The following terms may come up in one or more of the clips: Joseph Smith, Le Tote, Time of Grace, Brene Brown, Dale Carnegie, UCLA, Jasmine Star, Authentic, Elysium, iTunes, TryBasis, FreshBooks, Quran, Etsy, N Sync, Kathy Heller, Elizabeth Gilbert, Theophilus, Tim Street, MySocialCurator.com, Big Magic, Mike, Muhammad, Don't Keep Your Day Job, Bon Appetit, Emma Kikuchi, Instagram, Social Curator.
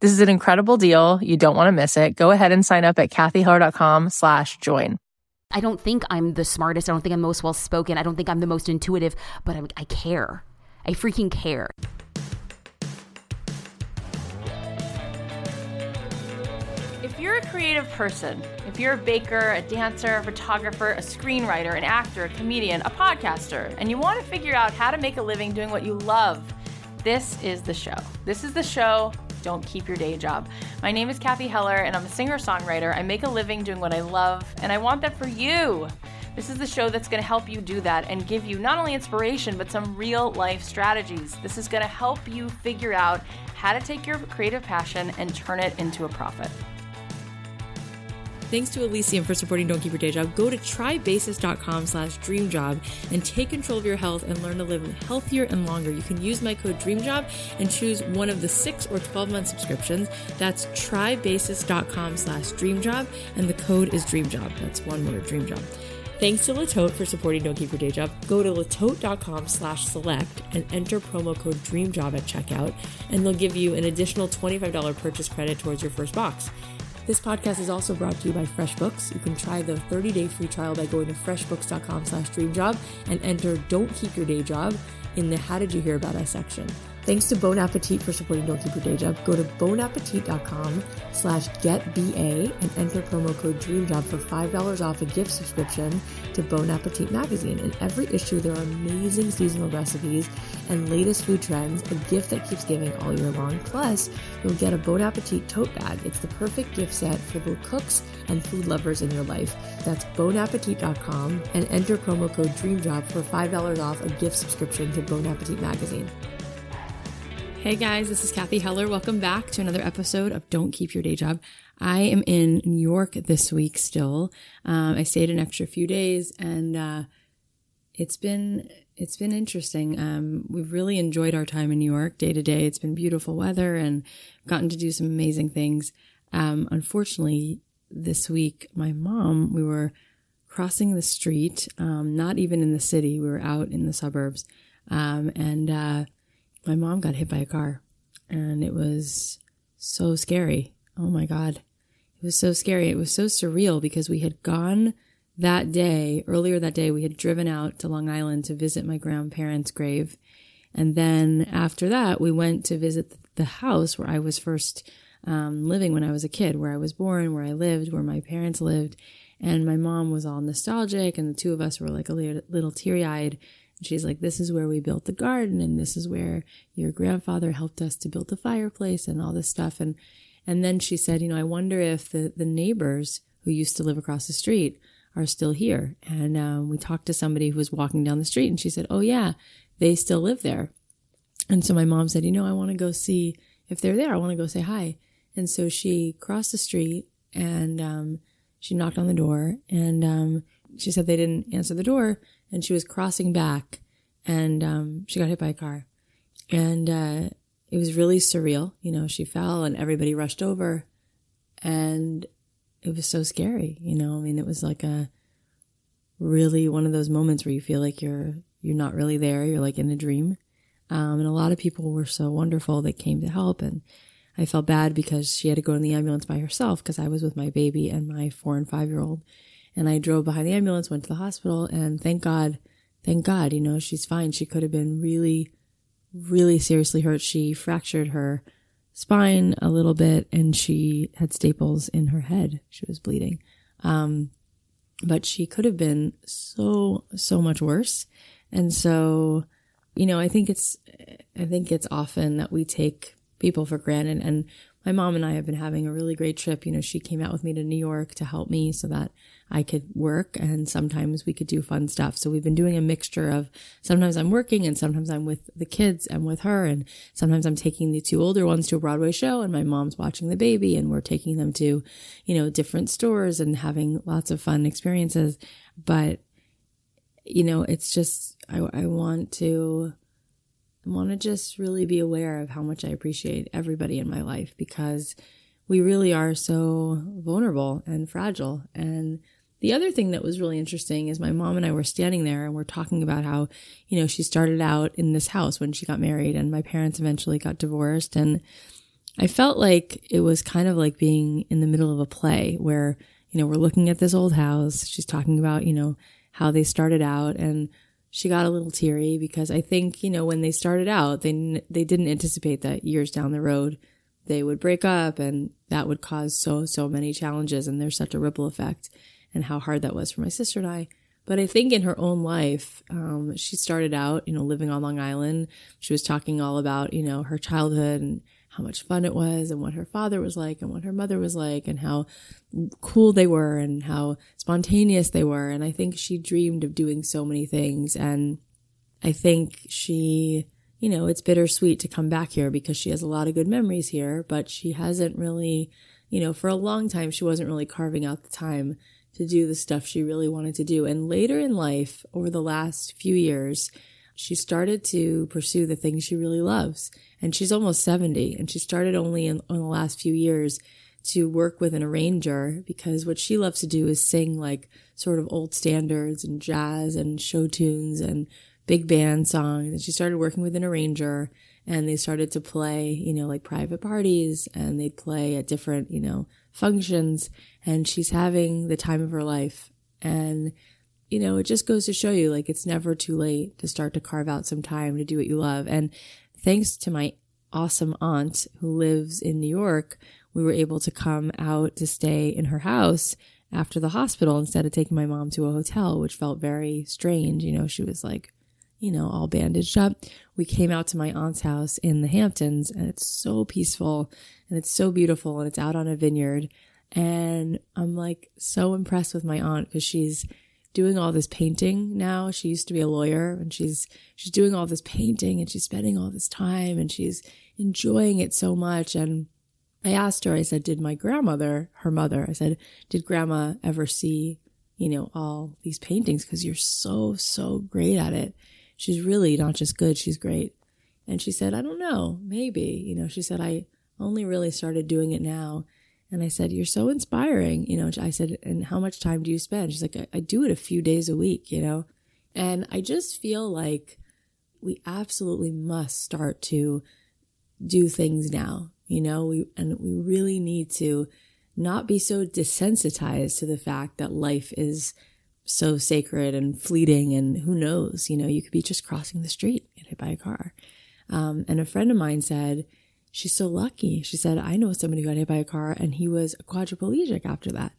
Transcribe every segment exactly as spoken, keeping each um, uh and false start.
This is an incredible deal. You don't want to miss it. Go ahead and sign up at kathyheller.com slash join. I don't think I'm the smartest. I don't think I'm most well-spoken. I don't think I'm the most intuitive, but I'm, I care. I freaking care. If you're a creative person, if you're a baker, a dancer, a photographer, a screenwriter, an actor, a comedian, a podcaster, and you want to figure out how to make a living doing what you love, this is the show. This is the show. Don't Keep Your Day Job. My name is Kathy Heller, and I'm a singer-songwriter. I make a living doing what I love, and I want that for you. This is the show that's going to help you do that and give you not only inspiration, but some real-life strategies. This is going to help you figure out how to take your creative passion and turn it into a profit. Thanks to Elysium for supporting Don't Keep Your Day Job. Go to trybasis.com slash dreamjob and take control of your health and learn to live healthier and longer. You can use my code dreamjob and choose one of the six or twelve-month subscriptions. That's trybasis.com slash dreamjob, and the code is dreamjob. That's one word, dreamjob. Thanks to Le Tote for supporting Don't Keep Your Day Job. Go to letote.com slash select and enter promo code dreamjob at checkout, and they'll give you an additional twenty-five dollars purchase credit towards your first box. This podcast is also brought to you by FreshBooks. You can try the thirty-day free trial by going to freshbooks.com slash dreamjob and enter Don't Keep Your Day Job in the How Did You Hear About Us section. Thanks to Bon Appetit for supporting Don't Keep Your Day Job. Go to bonappetit.com slash getba and enter promo code dreamjob for five dollars off a gift subscription to Bon Appetit magazine. In every issue, there are amazing seasonal recipes and latest food trends, a gift that keeps giving all year long. Plus, you'll get a Bon Appetit tote bag. It's the perfect gift set for the cooks and food lovers in your life. That's bon appetit dot com and enter promo code dreamjob for five dollars off a gift subscription to Bon Appetit magazine. Hey guys, this is Kathy Heller. Welcome back to another episode of Don't Keep Your Day Job. I am in New York this week still. Um, I stayed an extra few days, and uh, it's been it's been interesting. Um, we've really enjoyed our time in New York day to day. It's been beautiful weather and gotten to do some amazing things. Um, unfortunately, this week, my mom, we were crossing the street, um, not even in the city. We were out in the suburbs, um, and uh my mom got hit by a car, and it was so scary. Oh my God. It was so scary. It was so surreal because we had gone that day, earlier that day, we had driven out to Long Island to visit my grandparents' grave. And then after that, we went to visit the house where I was first um, living when I was a kid, where I was born, where I lived, where my parents lived. And my mom was all nostalgic, and the two of us were like a little teary-eyed. She's like, this is where we built the garden, and this is where your grandfather helped us to build the fireplace and all this stuff. And and then she said, you know, I wonder if the, the neighbors who used to live across the street are still here. And um, we talked to somebody who was walking down the street, and she said, oh, yeah, they still live there. And so my mom said, you know, I want to go see if they're there. I want to go say hi. And so she crossed the street, and um, she knocked on the door, and um, she said they didn't answer the door. And she was crossing back, and um, she got hit by a car. And uh, it was really surreal. You know, she fell, and everybody rushed over. And it was so scary, you know. I mean, it was like a really one of those moments where you feel like you're you're not really there. You're like in a dream. Um, and a lot of people were so wonderful that came to help. And I felt bad because she had to go in the ambulance by herself because I was with my baby and my four- and five-year-old. And I drove behind the ambulance, went to the hospital, and thank God, thank God, you know, she's fine. She could have been really, really seriously hurt. She fractured her spine a little bit, and she had staples in her head. She was bleeding. Um, but she could have been so, so much worse. And so, you know, I think it's, I think it's often that we take people for granted. And my mom and I have been having a really great trip. You know, she came out with me to New York to help me so that I could work, and sometimes we could do fun stuff. So we've been doing a mixture of sometimes I'm working and sometimes I'm with the kids and with her, and sometimes I'm taking the two older ones to a Broadway show and my mom's watching the baby, and we're taking them to, you know, different stores and having lots of fun experiences. But, you know, it's just, I, I want to... I want to just really be aware of how much I appreciate everybody in my life, because we really are so vulnerable and fragile. And the other thing that was really interesting is my mom and I were standing there and we're talking about how, you know, she started out in this house when she got married, and my parents eventually got divorced. And I felt like it was kind of like being in the middle of a play where, you know, we're looking at this old house. She's talking about, you know, how they started out, and she got a little teary because I think, you know, when they started out, they they didn't anticipate that years down the road they would break up, and that would cause so, so many challenges, and there's such a ripple effect, and how hard that was for my sister and I. But I think in her own life, um, she started out, you know, living on Long Island. She was talking all about, you know, her childhood and how much fun it was, and what her father was like and what her mother was like, and how cool they were and how spontaneous they were. And I think she dreamed of doing so many things. And I think she, you know, it's bittersweet to come back here because she has a lot of good memories here, but she hasn't really, you know, for a long time, she wasn't really carving out the time to do the stuff she really wanted to do. And later in life, over the last few years, she started to pursue the things she really loves. And she's almost seventy, and she started only in, in the last few years to work with an arranger, because what she loves to do is sing like sort of old standards and jazz and show tunes and big band songs. And she started working with an arranger, and they started to play, you know, like private parties, and they'd play at different, you know, functions. And she's having the time of her life. And, you know, it just goes to show you, like, it's never too late to start to carve out some time to do what you love. And thanks to my awesome aunt who lives in New York, we were able to come out to stay in her house after the hospital instead of taking my mom to a hotel, which felt very strange. You know, she was like, you know, all bandaged up. We came out to my aunt's house in the Hamptons, and it's so peaceful and it's so beautiful, and it's out on a vineyard. And I'm like so impressed with my aunt, because she's doing all this painting now. She used to be a lawyer, and she's she's doing all this painting, and she's spending all this time, and she's enjoying it so much. And I asked her, I said, did my grandmother, her mother, I said, did grandma ever see, you know, all these paintings? Because you're so, so great at it. She's really not just good, she's great. And she said, I don't know, maybe. You know, she said, I only really started doing it now. And I said, you're so inspiring. You know, I said, and how much time do you spend? She's like, I, I do it a few days a week, you know? And I just feel like we absolutely must start to do things now, you know? We and we really need to not be so desensitized to the fact that life is so sacred and fleeting, and who knows, you know, you could be just crossing the street, get hit by a car. Um, and a friend of mine said, she's so lucky. She said, I know somebody who got hit by a car and he was a quadriplegic after that.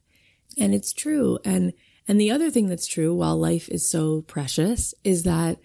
And it's true. And and the other thing that's true, while life is so precious, is that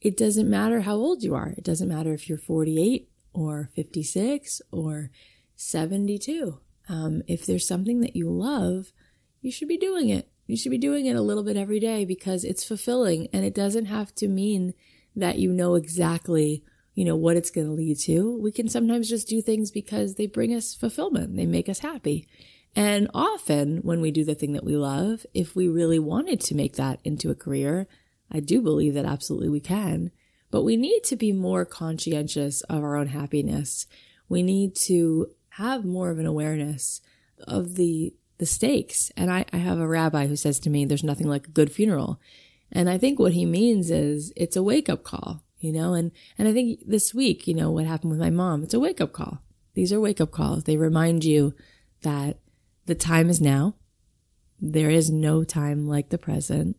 it doesn't matter how old you are. It doesn't matter if you're forty-eight or fifty-six or seventy-two. Um, if there's something that you love, you should be doing it. You should be doing it a little bit every day, because it's fulfilling, and it doesn't have to mean that you know exactly you know, what it's going to lead to. We can sometimes just do things because they bring us fulfillment. They make us happy. And often when we do the thing that we love, if we really wanted to make that into a career, I do believe that absolutely we can. But we need to be more conscientious of our own happiness. We need to have more of an awareness of the the stakes. And I, I have a rabbi who says to me, there's nothing like a good funeral. And I think what he means is it's a wake-up call. You know, and, and I think this week, you know, what happened with my mom, it's a wake up call. These are wake up calls. They remind you that the time is now. There is no time like the present.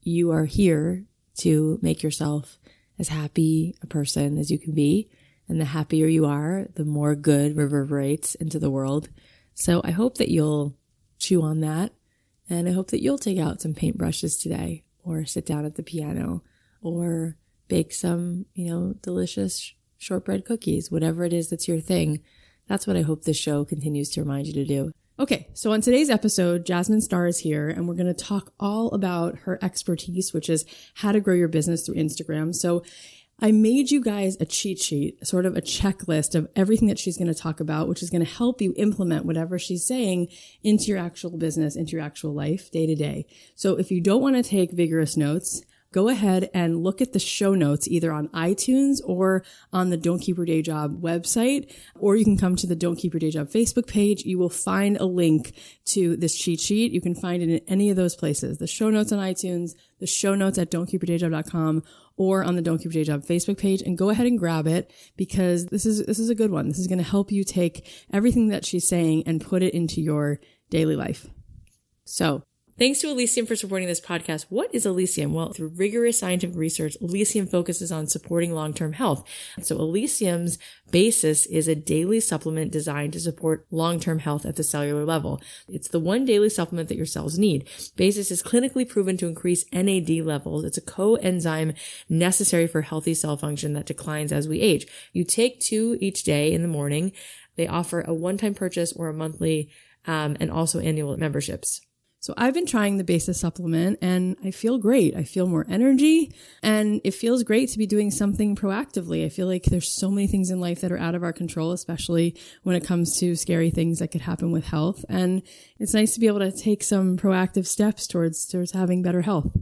You are here to make yourself as happy a person as you can be. And the happier you are, the more good reverberates into the world. So I hope that you'll chew on that. And I hope that you'll take out some paintbrushes today, or sit down at the piano, or bake some, you know, delicious shortbread cookies, whatever it is that's your thing. That's what I hope this show continues to remind you to do. Okay, so on today's episode, Jasmine Star is here, and we're going to talk all about her expertise, which is how to grow your business through Instagram. So I made you guys a cheat sheet, sort of a checklist of everything that she's going to talk about, which is going to help you implement whatever she's saying into your actual business, into your actual life, day to day. So if you don't want to take vigorous notes, go ahead and look at the show notes either on iTunes or on the Don't Keep Your Day Job website, or you can come to the Don't Keep Your Day Job Facebook page. You will find a link to this cheat sheet. You can find it in any of those places, the show notes on iTunes, the show notes at don't keep your day job dot com, or on the Don't Keep Your Day Job Facebook page, and go ahead and grab it, because this is this is a good one. This is going to help you take everything that she's saying and put it into your daily life. So thanks to Elysium for supporting this podcast. What is Elysium? Well, through rigorous scientific research, Elysium focuses on supporting long-term health. So Elysium's Basis is a daily supplement designed to support long-term health at the cellular level. It's the one daily supplement that your cells need. Basis is clinically proven to increase N A D levels. It's a coenzyme necessary for healthy cell function that declines as we age. You take two each day in the morning. They offer a one-time purchase or a monthly um, and also annual memberships. So I've been trying the Basis supplement and I feel great. I feel more energy and it feels great to be doing something proactively. I feel like there's so many things in life that are out of our control, especially when it comes to scary things that could happen with health. And it's nice to be able to take some proactive steps towards, towards having better health.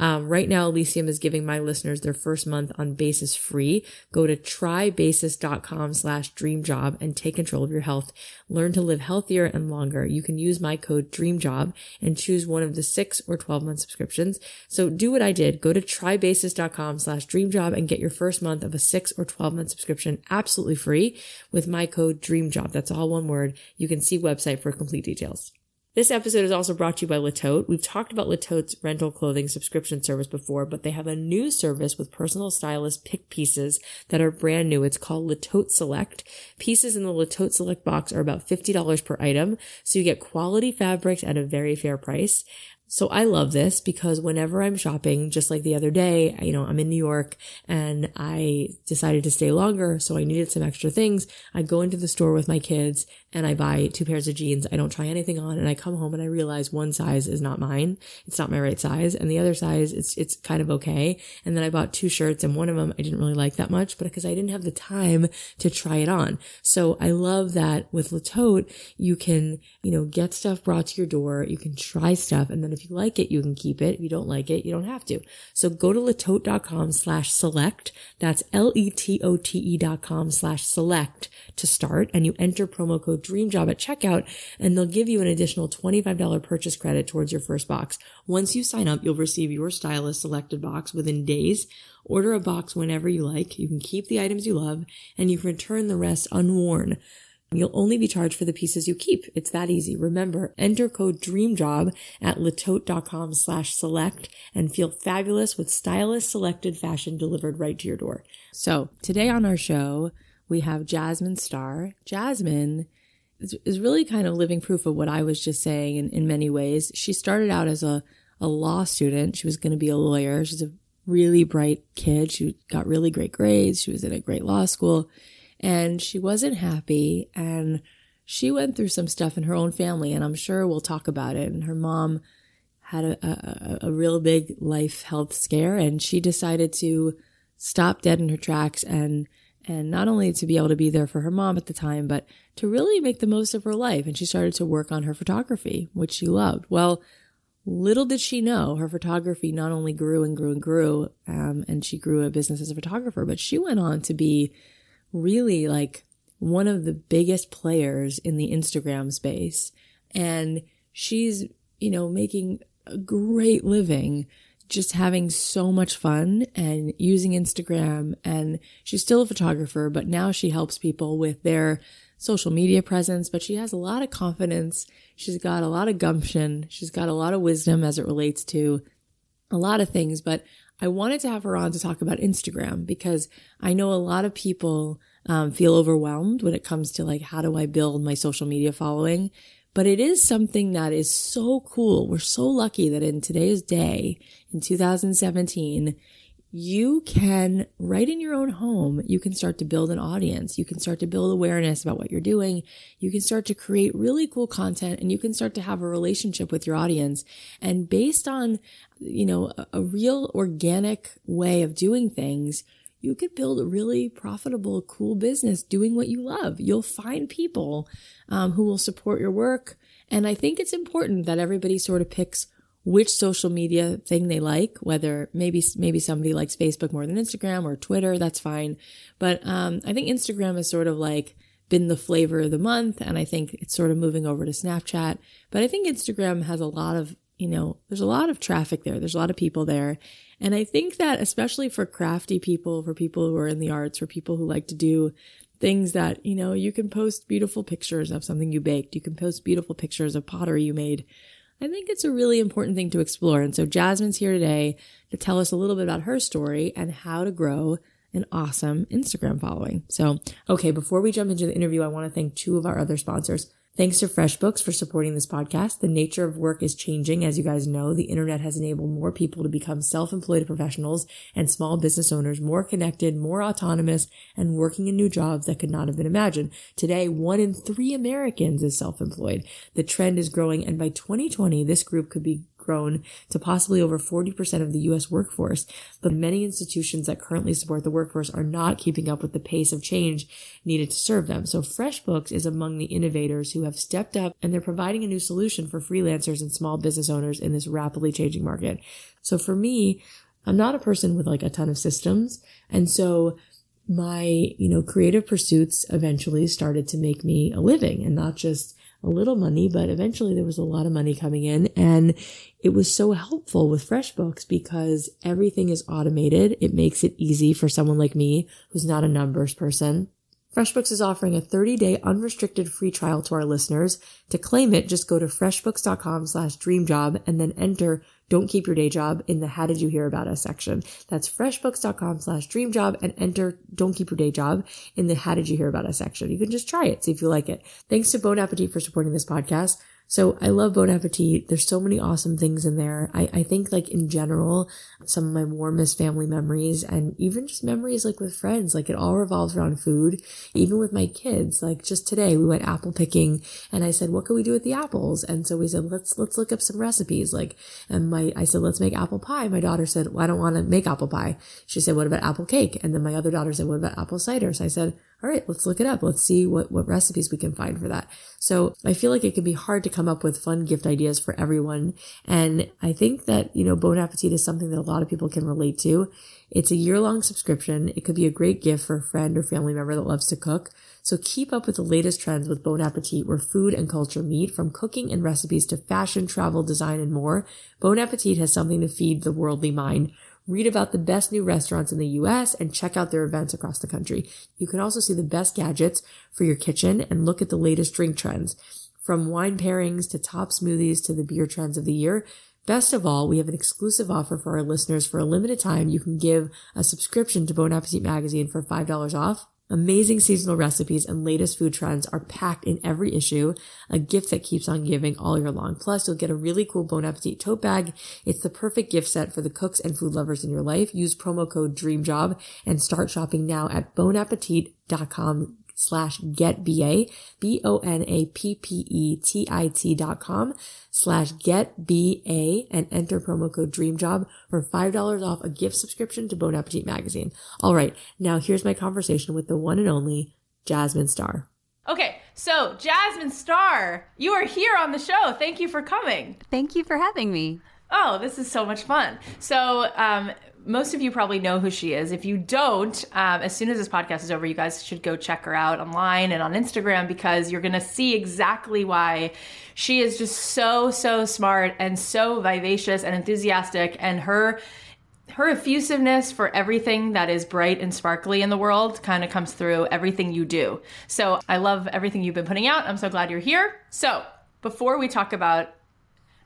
Um, right now, Elysium is giving my listeners their first month on Basis free. Go to trybasis.com slash dreamjob and take control of your health. Learn to live healthier and longer. You can use my code dreamjob and choose one of the six or twelve month subscriptions. So do what I did. Go to trybasis.com slash dreamjob and get your first month of a six or twelve month subscription absolutely free with my code dreamjob. That's all one word. You can see website for complete details. This episode is also brought to you by Le Tote. We've talked about Le Tote's rental clothing subscription service before, but they have a new service with personal stylists pick pieces that are brand new. It's called Le Tote Select. Pieces in the Le Tote Select box are about fifty dollars per item, so you get quality fabrics at a very fair price. So I love this because whenever I'm shopping, just like the other day, you know, I'm in New York and I decided to stay longer, so I needed some extra things. I go into the store with my kids and I buy two pairs of jeans. I don't try anything on and I come home and I realize one size is not mine. It's not my right size. And the other size, it's, it's kind of okay. And then I bought two shirts and one of them I didn't really like that much, but because I didn't have the time to try it on. So I love that with Le Tote, you can, you know, get stuff brought to your door. You can try stuff and then if you like it, you can keep it. If you don't like it, you don't have to. So go to letote.com slash select. That's L-E-T-O-T-E dot com slash select to start. And you enter promo code DREAMJOB at checkout and they'll give you an additional twenty-five dollars purchase credit towards your first box. Once you sign up, you'll receive your stylist selected box within days. Order a box whenever you like. You can keep the items you love and you can return the rest unworn. You'll only be charged for the pieces you keep. It's that easy. Remember, enter code DREAMJOB at letote.com slash select and feel fabulous with stylist selected fashion delivered right to your door. So today on our show, we have Jasmine Star. Jasmine is, is really kind of living proof of what I was just saying in, in many ways. She started out as a, a law student. She was going to be a lawyer. She's a really bright kid. She got really great grades. She was in a great law school. And she wasn't happy and she went through some stuff in her own family and I'm sure we'll talk about it. And her mom had a, a, a real big life health scare and she decided to stop dead in her tracks and, and not only to be able to be there for her mom at the time, but to really make the most of her life. And she started to work on her photography, which she loved. Well, little did she know, her photography not only grew and grew and grew, um, and she grew a business as a photographer, but she went on to be really like one of the biggest players in the Instagram space. And she's, you know, making a great living, just having so much fun and using Instagram. And she's still a photographer, but now she helps people with their social media presence. But she has a lot of confidence. She's got a lot of gumption. She's got a lot of wisdom as it relates to a lot of things. But I wanted to have her on to talk about Instagram because I know a lot of people um, feel overwhelmed when it comes to like, how do I build my social media following? But it is something that is so cool. We're so lucky that in today's day, in two thousand seventeen, you can, right in your own home, you can start to build an audience. You can start to build awareness about what you're doing. You can start to create really cool content, and you can start to have a relationship with your audience. And based on, you know, a, a real organic way of doing things, you could build a really profitable, cool business doing what you love. You'll find people um, who will support your work. And I think it's important that everybody sort of picks which social media thing they like, whether maybe maybe somebody likes Facebook more than Instagram or Twitter, that's fine. But um, I think Instagram has sort of like been the flavor of the month, and I think it's sort of moving over to Snapchat. But I think Instagram has a lot of, you know, there's a lot of traffic there. There's a lot of people there. And I think that especially for crafty people, for people who are in the arts, for people who like to do things that, you know, you can post beautiful pictures of something you baked. You can post beautiful pictures of pottery you made. I think it's a really important thing to explore. And so Jasmine's here today to tell us a little bit about her story and how to grow an awesome Instagram following. So, okay, before we jump into the interview, I want to thank two of our other sponsors. Thanks to FreshBooks for supporting this podcast. The nature of work is changing. As you guys know, the internet has enabled more people to become self-employed professionals and small business owners, more connected, more autonomous, and working in new jobs that could not have been imagined. Today, one in three Americans is self-employed. The trend is growing, and by twenty twenty, this group could be grown to possibly over forty percent of the U S workforce. But many institutions that currently support the workforce are not keeping up with the pace of change needed to serve them. So FreshBooks is among the innovators who have stepped up, and they're providing a new solution for freelancers and small business owners in this rapidly changing market. So for me, I'm not a person with like a ton of systems. And so my, you know, creative pursuits eventually started to make me a living, and not just a little money, but eventually there was a lot of money coming in. And it was so helpful with FreshBooks because everything is automated. It makes it easy for someone like me who's not a numbers person. FreshBooks is offering a thirty-day unrestricted free trial to our listeners. To claim it, just go to freshbooks.com slash dreamjob and then enter Don't Keep Your Day Job in the How Did You Hear About Us section. That's freshbooks.com slash dreamjob and enter Don't Keep Your Day Job in the How Did You Hear About Us section. You can just try it, see if you like it. Thanks to Bon Appetit for supporting this podcast. So I love Bon Appetit. There's so many awesome things in there. I, I think like in general, some of my warmest family memories and even just memories like with friends, like it all revolves around food, even with my kids. Like just today we went apple picking and I said, what can we do with the apples? And so we said, let's, let's look up some recipes. Like, and my, I said, let's make apple pie. My daughter said, well, I don't want to make apple pie. She said, what about apple cake? And then my other daughter said, what about apple cider? So I said, all right, let's look it up. Let's see what, what recipes we can find for that. So I feel like it can be hard to come up with fun gift ideas for everyone. And I think that, you know, Bon Appetit is something that a lot of people can relate to. It's a year-long subscription. It could be a great gift for a friend or family member that loves to cook. So keep up with the latest trends with Bon Appetit, where food and culture meet. From cooking and recipes to fashion, travel, design, and more, Bon Appetit has something to feed the worldly mind. Read about the best new restaurants in the U S and check out their events across the country. You can also see the best gadgets for your kitchen and look at the latest drink trends. From wine pairings to top smoothies to the beer trends of the year. Best of all, we have an exclusive offer for our listeners. For a limited time, you can give a subscription to Bon Appetit magazine for five dollars off. Amazing seasonal recipes and latest food trends are packed in every issue, a gift that keeps on giving all year long. Plus, you'll get a really cool Bon Appetit tote bag. It's the perfect gift set for the cooks and food lovers in your life. Use promo code DREAMJOB and start shopping now at bonappetit.com slash getba, B-O-N-A-P-P-E-T-I-T dot com slash getba and enter promo code DREAMJOB for five dollars off a gift subscription to Bon Appetit magazine. All right, now here's my conversation with the one and only Jasmine Star. Okay, so Jasmine Star, you are here on the show. Thank you for coming. Thank you for having me. Oh, this is so much fun. So, um, most of you probably know who she is. If you don't, um, as soon as this podcast is over, you guys should go check her out online and on Instagram, because you're going to see exactly why she is just so, so smart and so vivacious and enthusiastic. And her her effusiveness for everything that is bright and sparkly in the world kind of comes through everything you do. So I love everything you've been putting out. I'm so glad you're here. So before we talk about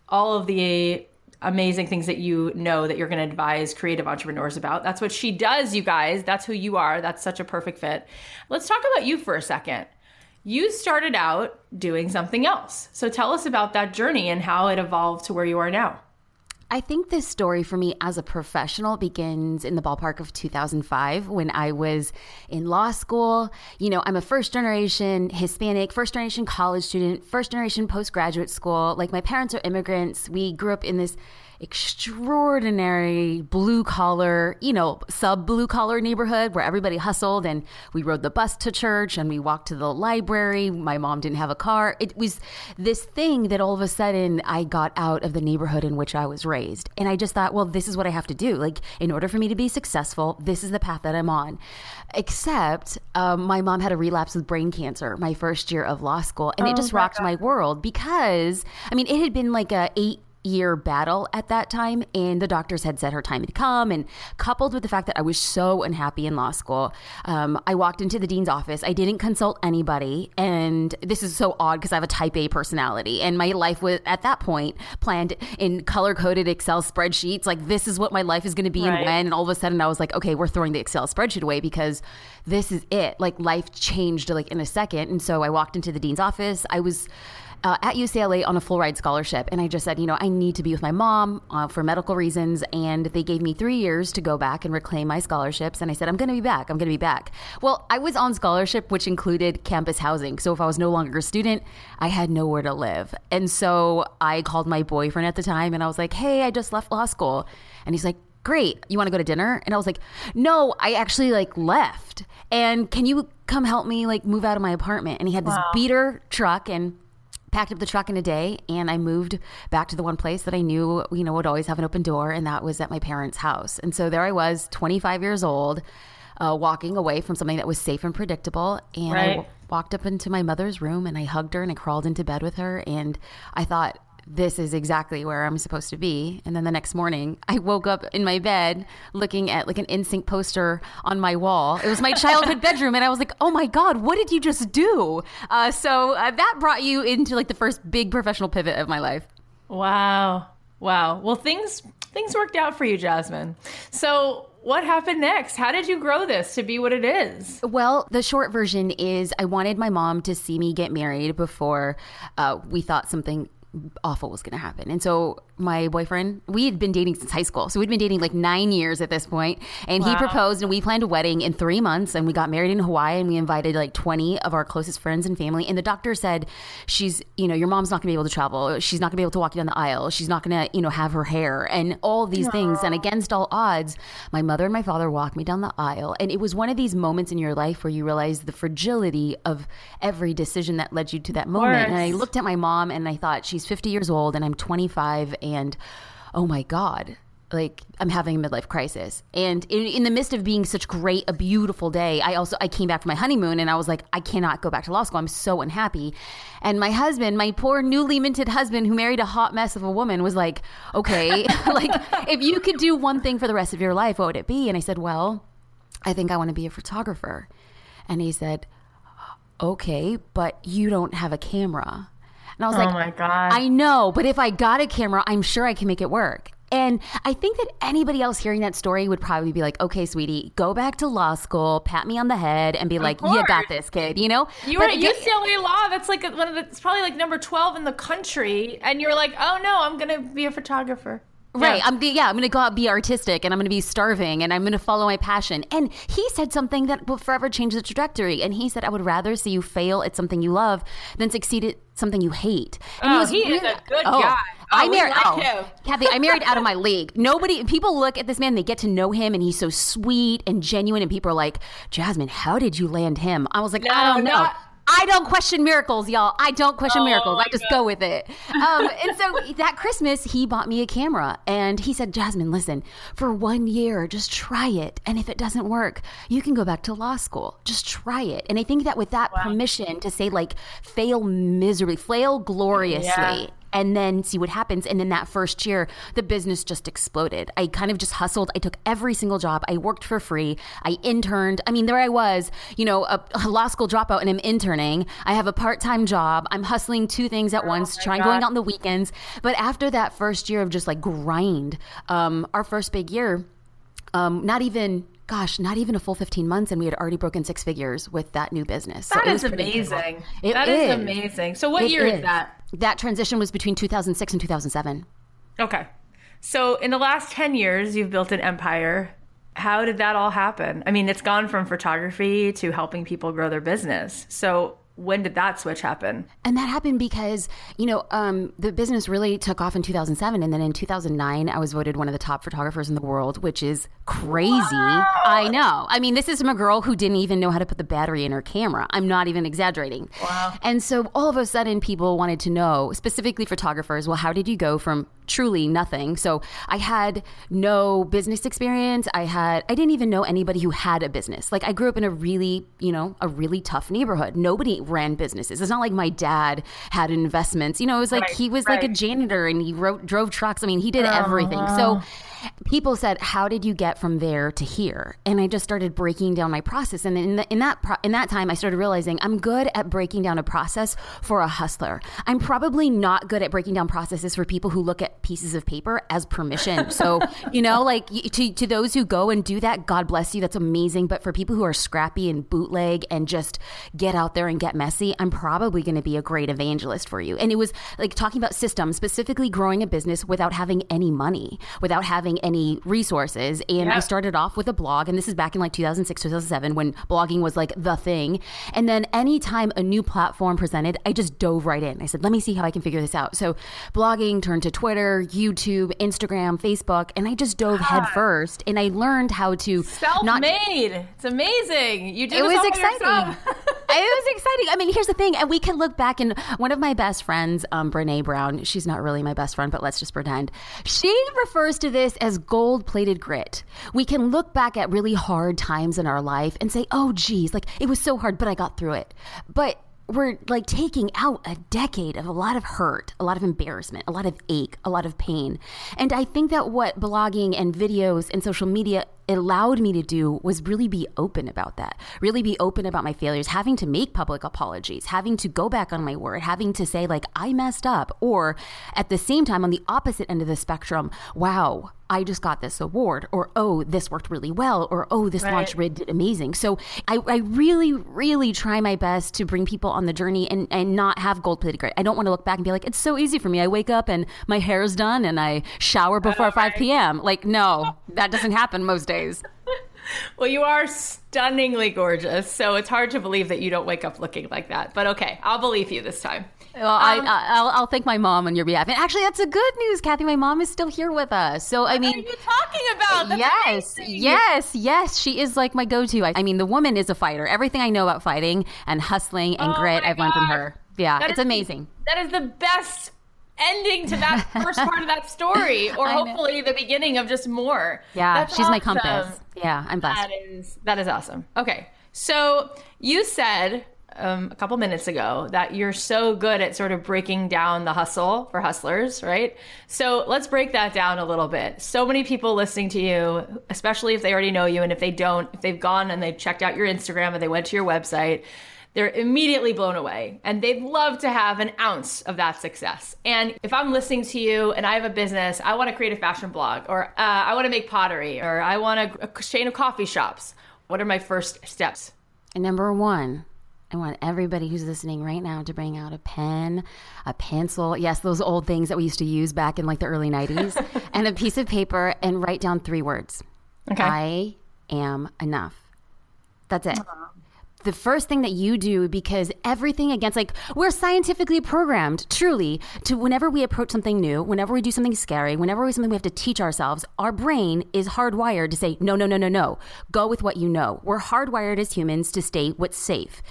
all of the amazing things that you know that you're going to advise creative entrepreneurs about. That's what she does, you guys. That's who you are. That's such a perfect fit. Let's talk about you for a second. You started out doing something else. So tell us about that journey and how it evolved to where you are now. I think this story for me as a professional begins in the ballpark of two thousand five when I was in law school. You know, I'm a first generation Hispanic, first generation college student, first generation postgraduate school. Like, my parents are immigrants. We grew up in this extraordinary blue collar, you know, sub blue collar neighborhood where everybody hustled, and we rode the bus to church and we walked to the library. My mom didn't have a car. It was this thing that all of a sudden I got out of the neighborhood in which I was raised. And I just thought, well, this is what I have to do. Like, in order for me to be successful, this is the path that I'm on. Except um, my mom had a relapse with brain cancer my first year of law school. And oh, it just rocked God. my world because, I mean, it had been like a eight year battle at that time, and the doctors had said her time had come. And coupled with the fact that I was so unhappy in law school, um, I walked into the dean's office. I didn't consult anybody, and this is so odd because I have a type A personality, and my life was at that point planned in color-coded Excel spreadsheets. Like, this is what my life is going to be, right, and when. And all of a sudden I was like, okay, we're throwing the Excel spreadsheet away because this is it. Like, life changed like in a second. And so I walked into the dean's office. I was Uh, at U C L A on a full ride scholarship. And I just said, you know, I need to be with my mom uh, for medical reasons. And they gave me three years to go back and reclaim my scholarships. And I said, I'm going to be back. I'm going to be back. Well, I was on scholarship, which included campus housing. So if I was no longer a student, I had nowhere to live. And so I called my boyfriend at the time and I was like, hey, I just left law school. And he's like, great. You want to go to dinner? And I was like, no, I actually like left. And can you come help me like move out of my apartment? And he had this wow. beater truck, and packed up the truck in a day, and I moved back to the one place that I knew, you know, would always have an open door, and that was at my parents' house. And so there I was, twenty-five years old, uh, walking away from something that was safe and predictable. And right. I w- walked up into my mother's room, and I hugged her, and I crawled into bed with her, and I thought, this is exactly where I'm supposed to be. And then the next morning, I woke up in my bed looking at like an N Sync poster on my wall. It was my childhood bedroom. And I was like, oh my God, what did you just do? Uh, so uh, that brought you into like the first big professional pivot of my life. Wow. Wow. Well, things things worked out for you, Jasmine. So what happened next? How did you grow this to be what it is? Well, the short version is I wanted my mom to see me get married before uh, we thought something awful was going to happen. And so my boyfriend, we had been dating since high school. So we'd been dating like nine years at this point. And wow. he proposed, and we planned a wedding in three months. And we got married in Hawaii, and we invited like twenty of our closest friends and family. And the doctor said, she's, you know, your mom's not going to be able to travel. She's not going to be able to walk down the aisle. She's not going to, you know, have her hair and all these Aww. things. And against all odds, my mother and my father walked me down the aisle. And it was one of these moments in your life where you realize the fragility of every decision that led you to that moment. And I looked at my mom and I thought, she's fifty years old and I'm twenty-five. And oh my God, like, I'm having a midlife crisis. And in, in the midst of being such great, a beautiful day, I also, I came back from my honeymoon and I was like, I cannot go back to law school. I'm so unhappy. And my husband, my poor newly minted husband who married a hot mess of a woman, was like, okay, like, if you could do one thing for the rest of your life, what would it be? And I said, well, I think I want to be a photographer. And he said, okay, but you don't have a camera. And I was oh like, my God. I know, but if I got a camera, I'm sure I can make it work. And I think that anybody else hearing that story would probably be like, okay, sweetie, go back to law school, pat me on the head, and be of like, course. you got this, kid, you know? You were at U C L A Law. That's like one of the, it's probably like number twelve in the country. And you're like, oh no, I'm going to be a photographer. Right. Yeah. I'm yeah, I'm going to go out and be artistic, and I'm going to be starving, and I'm going to follow my passion. And he said something that will forever change the trajectory. And he said, I would rather see you fail at something you love than succeed at something you hate. And oh, he, was he really, is a good oh, guy. Oh, I married like oh, Kathy, I married out of my league. Nobody, people look at this man, they get to know him, and he's so sweet and genuine. And people are like, Jasmine, how did you land him? I was like, no, I don't know. Not- I don't question miracles, y'all. I don't question oh, miracles. I just God. go with it. Um, and so that Christmas, he bought me a camera. And he said, Jasmine, listen, for one year, just try it. And if it doesn't work, you can go back to law school. Just try it. And I think that with that wow. permission to say, like, fail miserably, fail gloriously. Yeah. And then see what happens. And then that first year, the business just exploded. I kind of just hustled. I took every single job. I worked for free. I interned. I mean, there I was, you know, a, a law school dropout, and I'm interning. I have a part-time job. I'm hustling two things at oh once, trying God. going out on the weekends. But after that first year of just like grind, um, our first big year, um, not even... Gosh, not even a full fifteen months, and we had already broken six figures with that new business. That so is amazing. It that is. is amazing. So what it year is. is that? That transition was between two thousand six and two thousand seven. Okay. So in the last ten years, you've built an empire. How did that all happen? I mean, it's gone from photography to helping people grow their business. So when did that switch happen? And that happened because, you know, um, the business really took off in two thousand seven. And then in two thousand nine, I was voted one of the top photographers in the world, which is crazy. Wow. I know. I mean, this is from a girl who didn't even know how to put the battery in her camera. I'm not even exaggerating. Wow. And so all of a sudden, people wanted to know, specifically photographers, well, how did you go from truly nothing? So I had no business experience. I had, I didn't even know anybody who had a business. Like I grew up in a really, you know, a really tough neighborhood. Nobody ran businesses. It's not like my dad had investments. You know, it was like right, he was right. like a janitor and he wrote, drove trucks. I mean, he did uh-huh. everything. So people said, "How did you get from there to here?" And I just started breaking down my process. And in, the, in that pro- in that time, I started realizing I'm good at breaking down a process for a hustler. I'm probably not good at breaking down processes for people who look at pieces of paper as permission. So you know, like to to those who go and do that, God bless you. That's amazing. But for people who are scrappy and bootleg and just get out there and get messy, I'm probably going to be a great evangelist for you. And it was like talking about systems, specifically growing a business without having any money, without having any resources. And yeah. I started off with a blog, and this is back in like two thousand six, two thousand seven, when blogging was like the thing. And then anytime a new platform presented, I just dove right in. I said, let me see how I can figure this out. So blogging turned to Twitter, YouTube, Instagram, Facebook, and I just dove God. head first. And I learned how to self-made. Not- it's amazing. You did it. It was exciting. It was exciting. I mean, here's the thing, and we can look back, and one of my best friends, um, Brene Brown, she's not really my best friend, but let's just pretend, she refers to this as gold-plated grit. We can look back at really hard times in our life and say, oh, geez, like it was so hard, but I got through it. But we're like taking out a decade of a lot of hurt, a lot of embarrassment, a lot of ache, a lot of pain. And I think that what blogging and videos and social media it allowed me to do was really be open about that, really be open about my failures, having to make public apologies, having to go back on my word, having to say like, I messed up. Or at the same time, on the opposite end of the spectrum, wow, I just got this award, or, oh, this worked really well, or, oh, this right. launch rid did amazing. So I, I really, really try my best to bring people on the journey and, and not have gold-plated grit. I don't want to look back and be like, it's so easy for me. I wake up and my hair is done and I shower before I five p.m. Like, no, that doesn't happen most days. Well, you are stunningly gorgeous, so it's hard to believe that you don't wake up looking like that. But okay, I'll believe you this time. Well, um, I, I'll, I'll thank my mom on your behalf. And actually, that's a good news, Kathy. My mom is still here with us. So, I mean, what are you talking about? That's yes, amazing. yes, yes. She is like my go-to. I, I mean, the woman is a fighter. Everything I know about fighting and hustling and oh grit, I've God. learned from her. Yeah, that it's is, amazing. That is the best ending to that first part of that story, or hopefully the beginning of just more. Yeah, that's she's awesome. My compass. Yeah, I'm blessed. That is that is awesome. Okay, so you said um, a couple minutes ago that you're so good at sort of breaking down the hustle for hustlers, right? So let's break that down a little bit. So many people listening to you, especially if they already know you, and if they don't, if they've gone and they've checked out your Instagram and they went to your website, they're immediately blown away, and they'd love to have an ounce of that success. And if I'm listening to you and I have a business, I want to create a fashion blog, or uh, I want to make pottery, or I want a, a chain of coffee shops. What are my first steps? And number one, I want everybody who's listening right now to bring out a pen, a pencil, yes, those old things that we used to use back in like the early nineties, and a piece of paper, and write down three words. Okay. I am enough. That's it. Aww. The first thing that you do, because everything against, like, we're scientifically programmed, truly, to whenever we approach something new, whenever we do something scary, whenever we do something we have to teach ourselves, our brain is hardwired to say, no, no, no, no, no. Go with what you know. We're hardwired as humans to stay what's safe.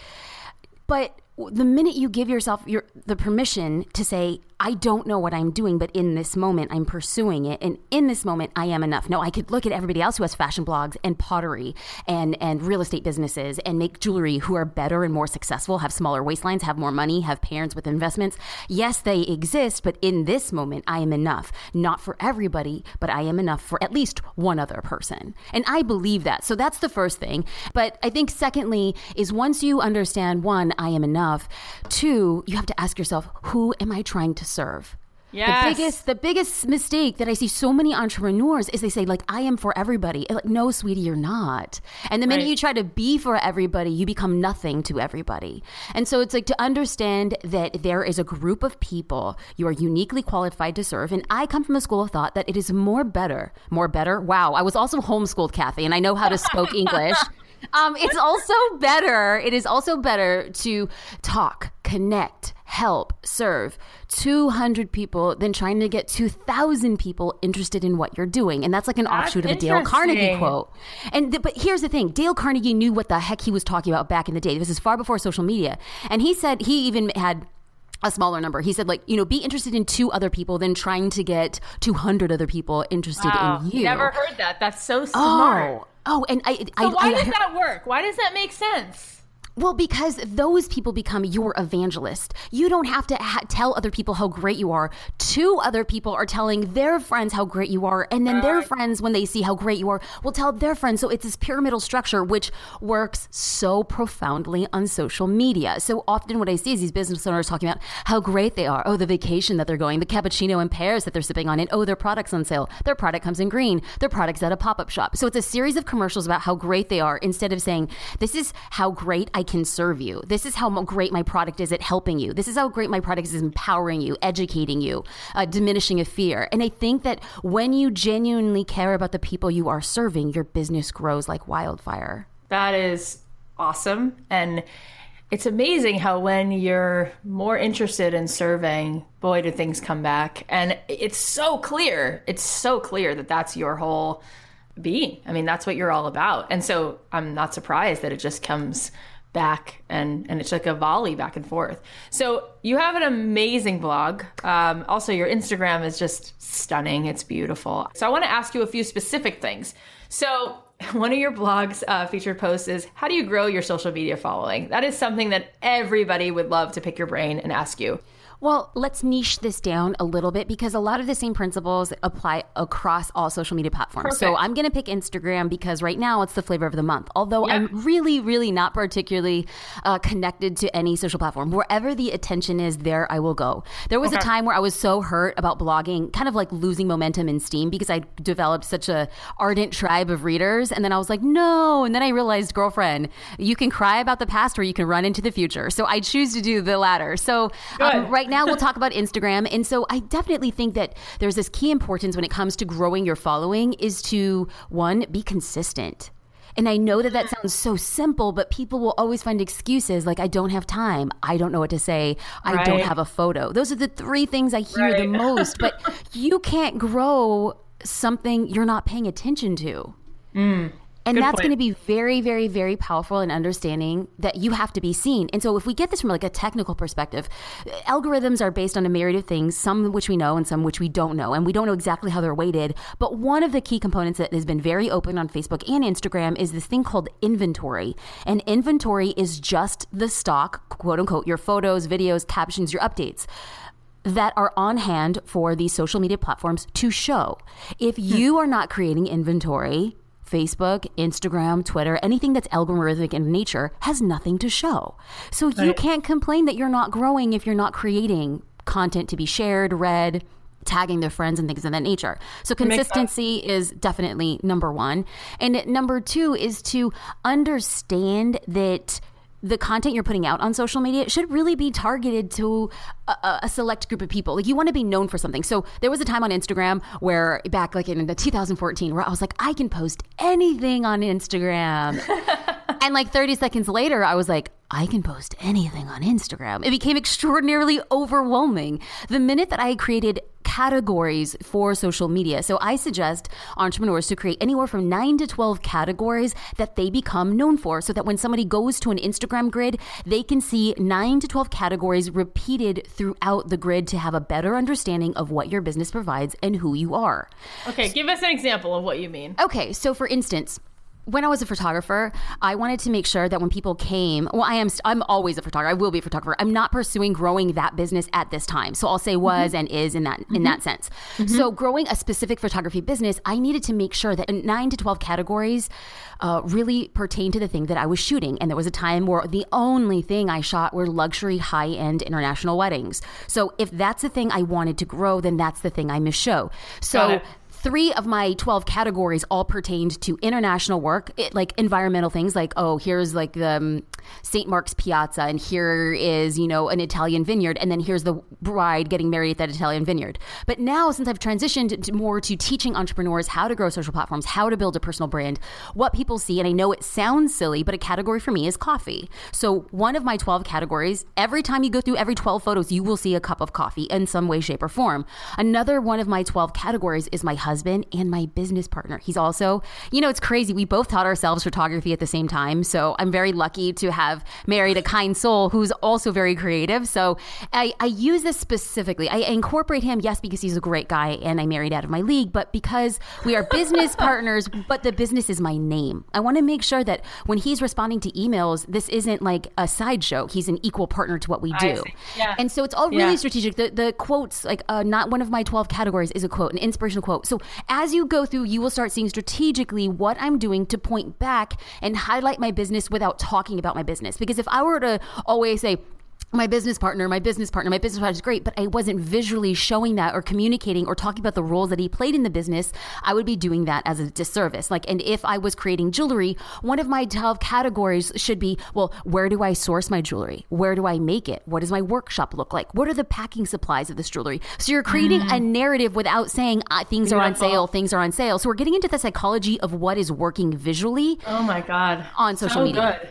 But the minute you give yourself your, the permission to say, I don't know what I'm doing, but in this moment, I'm pursuing it. And in this moment, I am enough. No, I could look at everybody else who has fashion blogs and pottery and, and real estate businesses and make jewelry, who are better and more successful, have smaller waistlines, have more money, have parents with investments. Yes, they exist, but in this moment, I am enough. Not for everybody, but I am enough for at least one other person. And I believe that. So that's the first thing. But I think secondly is, once you understand, one, I am enough, two, you have to ask yourself, who am I trying to serve? Yes. The biggest, the biggest mistake that I see so many entrepreneurs is they say, like, I am for everybody. Like, no, sweetie, you're not. And the minute right. you try to be for everybody, you become nothing to everybody. And so it's like to understand that there is a group of people you are uniquely qualified to serve. And I come from a school of thought that it is more better, more better. Wow. I was also homeschooled, Kathy, and I know how to spoke English. Um, it's also better. It is also better to talk, connect, help, serve two hundred people than trying to get two thousand people interested in what you're doing. And that's like an that's offshoot of a Dale Carnegie quote. And th- but here's the thing. Dale Carnegie knew what the heck he was talking about back in the day. This is far before social media. And he said he even had a smaller number. He said, like, you know, be interested in two other people than trying to get two hundred other people interested wow. in you. Never heard that. That's so smart. Oh. Oh, and I. So I, why I, does that work? Why does that make sense? Well, because those people become your evangelist. You don't have to ha- tell other people how great you are. Two other people are telling their friends how great you are. And then their friends, when they see how great you are, will tell their friends. So it's this pyramidal structure, which works so profoundly on social media. So often what I see is these business owners talking about how great they are. Oh, the vacation that they're going, the cappuccino in Paris that they're sipping on. And oh, their product's on sale. Their product comes in green. Their product's at a pop-up shop. So it's a series of commercials about how great they are instead of saying, this is how great I can serve you. This is how great my product is at helping you. This is how great my product is empowering you, educating you, uh, diminishing a fear. And I think that when you genuinely care about the people you are serving, your business grows like wildfire. That is awesome. And it's amazing how when you're more interested in serving, boy, do things come back. And it's so clear. It's so clear that that's your whole being. I mean, that's what you're all about. And so I'm not surprised that it just comes back and and it's like a volley back and forth. So you have an amazing blog. Um, also, your Instagram is just stunning. It's beautiful. So I want to ask you a few specific things. So one of your blog's uh, featured posts is, how do you grow your social media following? That is something that everybody would love to pick your brain and ask you. Well, let's niche this down a little bit because a lot of the same principles apply across all social media platforms. Perfect. So I'm going to pick Instagram because right now it's the flavor of the month, although yeah. I'm really, really not particularly uh, connected to any social platform. Wherever the attention is, there I will go. There was okay. a time where I was so hurt about blogging, kind of like losing momentum in steam because I developed such an ardent tribe of readers. And then I was like, no. And then I realized, girlfriend, you can cry about the past or you can run into the future. So I choose to do the latter. So um, right now we'll talk about Instagram. And so I definitely think that there's this key importance when it comes to growing your following is to, one, be consistent. And I know that that sounds so simple, but people will always find excuses like, I don't have time. I don't know what to say. I right. don't have a photo. Those are the three things I hear right. the most. But you can't grow something you're not paying attention to. Mm. And Good that's going to be very, very, very powerful in understanding that you have to be seen. And so if we get this from like a technical perspective, algorithms are based on a myriad of things, some which we know and some which we don't know. And we don't know exactly how they're weighted. But one of the key components that has been very open on Facebook and Instagram is this thing called inventory. And inventory is just the stock, quote unquote, your photos, videos, captions, your updates that are on hand for these social media platforms to show. If you are not creating inventory, Facebook, Instagram, Twitter, anything that's algorithmic in nature has nothing to show. So you right. can't complain that you're not growing if you're not creating content to be shared, read, tagging their friends and things of that nature. So consistency is definitely number one. And number two is to understand that the content you're putting out on social media should really be targeted to a, a select group of people. Like, you want to be known for something. So there was a time on Instagram where back like in the two thousand fourteen where I was like, I can post anything on Instagram. And like thirty seconds later, I was like, I can post anything on Instagram. It became extraordinarily overwhelming. The minute that I created categories for social media. So I suggest entrepreneurs to create anywhere from nine to twelve categories that they become known for so that when somebody goes to an Instagram grid, they can see nine to twelve categories repeated throughout the grid to have a better understanding of what your business provides and who you are. Okay, give us an example of what you mean. Okay, so for instance, when I was a photographer, I wanted to make sure that when people came, well, I am, I'm always a photographer. I will be a photographer. I'm not pursuing growing that business at this time. So I'll say was mm-hmm. and is in that, mm-hmm. in that sense. Mm-hmm. So growing a specific photography business, I needed to make sure that nine to twelve categories uh, really pertain to the thing that I was shooting. And there was a time where the only thing I shot were luxury, high-end international weddings. So if that's the thing I wanted to grow, then that's the thing I must show. So three of my twelve categories all pertained to international work, it, like environmental things like, oh, here's like the um, Saint Mark's Piazza and here is, you know, an Italian vineyard. And then here's the bride getting married at that Italian vineyard. But now since I've transitioned to more to teaching entrepreneurs how to grow social platforms, how to build a personal brand, what people see, and I know it sounds silly, but a category for me is coffee. So one of my twelve categories, every time you go through every twelve photos, you will see a cup of coffee in some way, shape or form. Another one of my twelve categories is my husband. husband and my business partner. He's also, you know, it's crazy. We both taught ourselves photography at the same time. So I'm very lucky to have married a kind soul who's also very creative. So I, I use this specifically. I incorporate him, yes, because he's a great guy and I married out of my league, but because we are business partners, but the business is my name. I want to make sure that when he's responding to emails, this isn't like a sideshow. He's an equal partner to what we do. Yeah. And so it's all really yeah. strategic. The, the quotes, like uh, not one of my twelve categories is a quote, an inspirational quote. So as you go through, you will start seeing strategically what I'm doing to point back and highlight my business without talking about my business. Because if I were to always say, my business partner, my business partner, my business partner is great, but I wasn't visually showing that or communicating or talking about the roles that he played in the business, I would be doing that as a disservice. Like, and if I was creating jewelry, one of my twelve categories should be, well, where do I source my jewelry? Where do I make it? What does my workshop look like? What are the packing supplies of this jewelry? So you're creating mm. a narrative without saying uh, things Beautiful. are on sale, things are on sale. So we're getting into the psychology of what is working visually. Oh my God. On social so media. Good.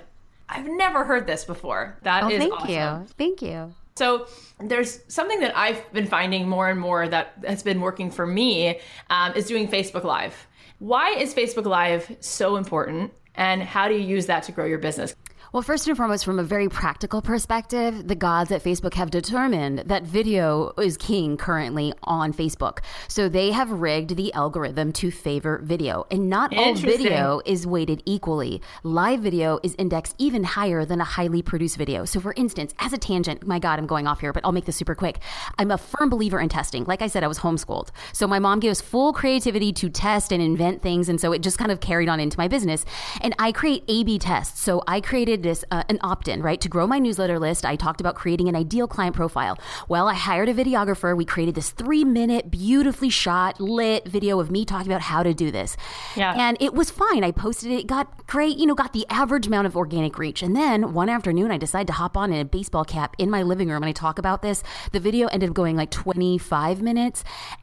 I've never heard this before. That oh, is thank awesome. you. Thank you. So there's something that I've been finding more and more that has been working for me um, is doing Facebook Live. Why is Facebook Live so important and how do you use that to grow your business? Well, first and foremost, from a very practical perspective, the gods at Facebook have determined that video is king currently on Facebook. So they have rigged the algorithm to favor video. And not all video is weighted equally. Live video is indexed even higher than a highly produced video. So for instance, as a tangent, my God, I'm going off here, but I'll make this super quick. I'm a firm believer in testing. Like I said, I was homeschooled. So my mom gave us full creativity to test and invent things. And so it just kind of carried on into my business. And I create A B tests. So I created This, uh, an opt-in, right? To grow my newsletter list, I talked about creating an ideal client profile. Well, I hired a videographer. We created this three-minute, beautifully shot, lit video of me talking about how to do this. Yeah. And it was fine. I posted it. It got great, you know, got the average amount of organic reach. And then one afternoon, I decided to hop on in a baseball cap in my living room and I talk about this. The video ended up going like twenty-five minutes.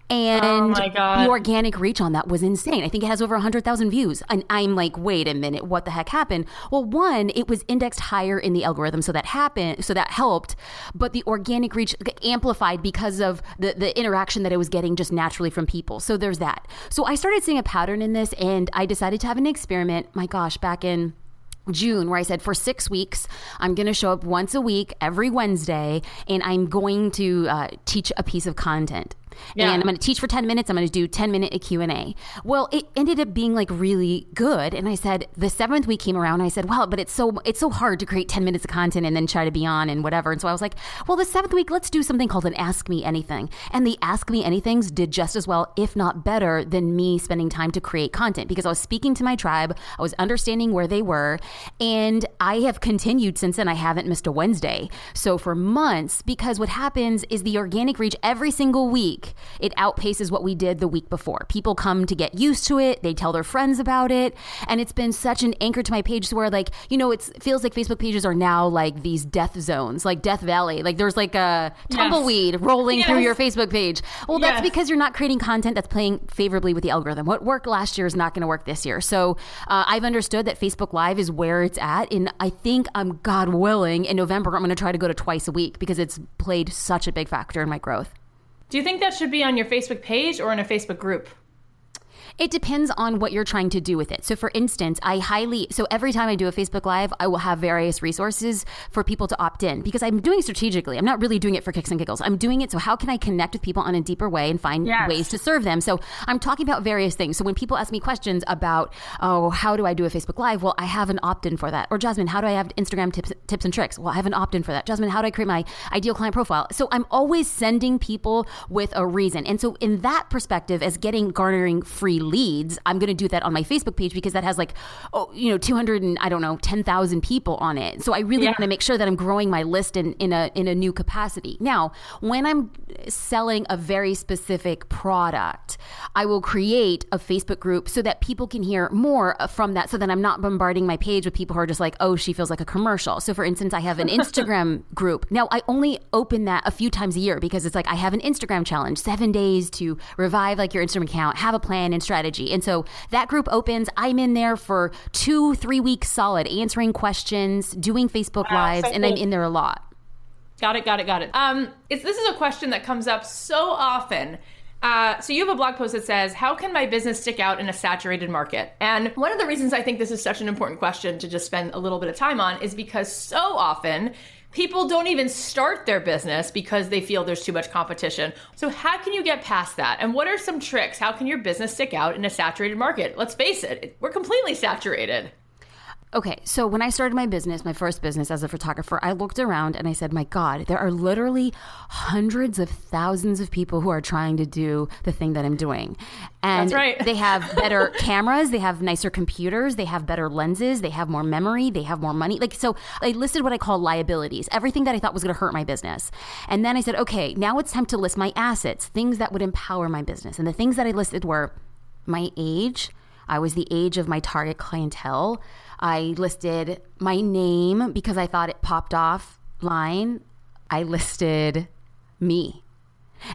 And oh my God. The organic reach on that was insane. I think it has over one hundred thousand views. And I'm like, wait a minute, what the heck happened? Well, one, it was indexed higher in the algorithm. So that happened, so that helped. But the organic reach amplified because of the, the interaction that I was getting just naturally from people. So there's that. So I started seeing a pattern in this and I decided to have an experiment, my gosh, back in June, where I said for six weeks, I'm going to show up once a week every Wednesday and I'm going to uh, teach a piece of content. Yeah. And I'm going to teach for ten minutes. I'm going to do ten minute Q and A. Well, it ended up being like really good. And I said, the seventh week came around. And I said, well, but it's so it's so hard to create ten minutes of content and then try to be on and whatever. And so I was like, well, the seventh week, let's do something called an Ask Me Anything. And the Ask Me Anythings did just as well, if not better, than me spending time to create content because I was speaking to my tribe. I was understanding where they were. And I have continued since then. I haven't missed a Wednesday. So for months, because what happens is the organic reach every single week, it outpaces what we did the week before. People come to get used to it. They tell their friends about it. And it's been such an anchor to my page where like, you know, it's, it feels like Facebook pages are now like these death zones, like Death Valley. Like there's like a tumbleweed yes. rolling yes. through your Facebook page. Well, yes. that's because you're not creating content that's playing favorably with the algorithm. What worked last year is not going to work this year. So uh, I've understood that Facebook Live is where it's at. And I think I'm God willing in November, I'm going to try to go to twice a week because it's played such a big factor in my growth. Do you think that should be on your Facebook page or in a Facebook group? It depends on what you're trying to do with it. So for instance, I highly, so every time I do a Facebook Live, I will have various resources for people to opt in because I'm doing it strategically. I'm not really doing it for kicks and giggles. I'm doing it so how can I connect with people on a deeper way and find yes. ways to serve them? So I'm talking about various things. So when people ask me questions about, oh, how do I do a Facebook Live? Well, I have an opt-in for that. Or Jasmine, how do I have Instagram tips, tips and tricks? Well, I have an opt-in for that. Jasmine, how do I create my ideal client profile? So I'm always sending people with a reason. And so in that perspective, as getting, garnering free leads, I'm going to do that on my Facebook page because that has like, oh, you know, two hundred and I don't know, ten thousand people on it. So I really yeah. want to make sure that I'm growing my list in, in a, in a new capacity. Now, when I'm selling a very specific product, I will create a Facebook group so that people can hear more from that. So that I'm not bombarding my page with people who are just like, oh, she feels like a commercial. So for instance, I have an Instagram group. Now I only open that a few times a year because it's like, I have an Instagram challenge, seven days to revive like your Instagram account, have a plan and strategy. And so that group opens, I'm in there for two, three weeks solid, answering questions, doing Facebook wow, Lives, so and I'm in there a lot. Got it, got it, got it. Um, it's, this is a question that comes up so often. Uh, so you have a blog post that says, how can my business stick out in a saturated market? And one of the reasons I think this is such an important question to just spend a little bit of time on is because so often people don't even start their business because they feel there's too much competition. So how can you get past that? And what are some tricks? How can your business stick out in a saturated market? Let's face it, we're completely saturated. Okay, so when I started my business, my first business as a photographer, I looked around and I said, my God, there are literally hundreds of thousands of people who are trying to do the thing that I'm doing. And that's right. They have better cameras, they have nicer computers, they have better lenses, they have more memory, they have more money. Like, so I listed what I call liabilities, everything that I thought was going to hurt my business. And then I said, okay, now it's time to list my assets, things that would empower my business. And the things that I listed were my age. I was the age of my target clientele. I listed my name because I thought it popped off line. I listed me.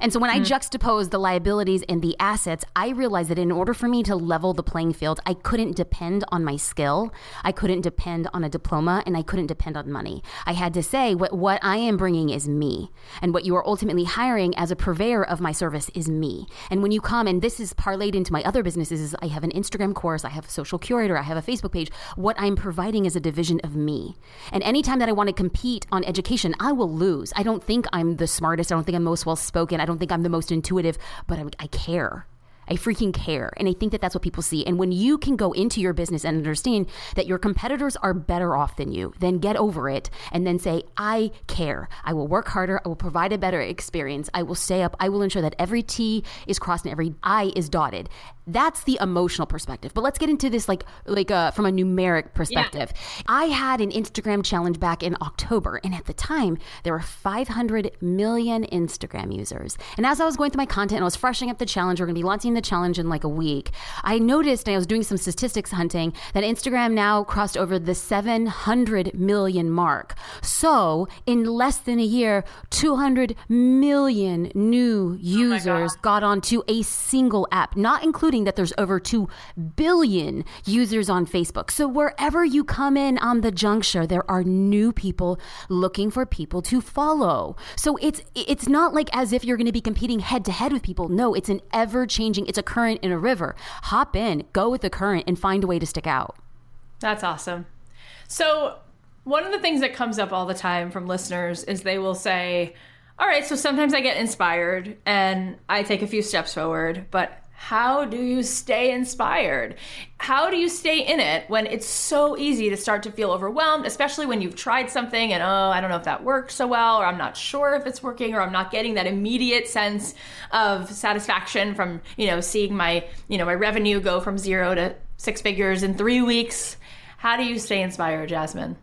And so when mm-hmm. I juxtaposed the liabilities and the assets, I realized that in order for me to level the playing field, I couldn't depend on my skill. I couldn't depend on a diploma and I couldn't depend on money. I had to say what, what I am bringing is me. And what you are ultimately hiring as a purveyor of my service is me. And when you come, and this is parlayed into my other businesses, is I have an Instagram course, I have a social curator, I have a Facebook page. What I'm providing is a division of me. And anytime that I want to compete on education, I will lose. I don't think I'm the smartest. I don't think I'm most well-spoken. I don't think I'm the most intuitive, but I'm, I care. I freaking care. And I think that that's what people see. And when you can go into your business and understand that your competitors are better off than you, then get over it and then say, I care. I will work harder. I will provide a better experience. I will stay up. I will ensure that every T is crossed and every I is dotted. That's the emotional perspective. But let's get into this like like uh, from a numeric perspective. Yeah. I had an Instagram challenge back in October. And at the time, there were five hundred million Instagram users. And as I was going through my content and I was freshening up the challenge, we're going to be launching the challenge in like a week, I noticed, and I was doing some statistics hunting, that Instagram now crossed over the seven hundred million mark. So in less than a year, two hundred million new users oh got onto a single app, not including that there's over two billion users on Facebook. So wherever you come in on the juncture, there are new people looking for people to follow. So it's it's not like as if you're going to be competing head to head with people. No, it's an ever-changing, it's a current in a river. Hop in, go with the current and find a way to stick out. That's awesome. So one of the things that comes up all the time from listeners is they will say, all right, so sometimes I get inspired and I take a few steps forward, but how do you stay inspired? How do you stay in it when it's so easy to start to feel overwhelmed, especially when you've tried something and, oh, I don't know if that worked so well, or I'm not sure if it's working, or I'm not getting that immediate sense of satisfaction from, you know, seeing my, you know, my revenue go from zero to six figures in three weeks. How do you stay inspired, Jasmine?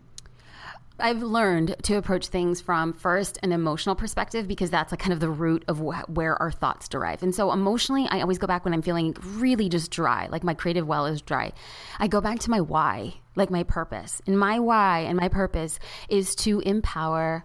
I've learned to approach things from first an emotional perspective because that's like kind of the root of wh- where our thoughts derive. And so emotionally, I always go back when I'm feeling really just dry, like my creative well is dry. I go back to my why, like my purpose. And my why and my purpose is to empower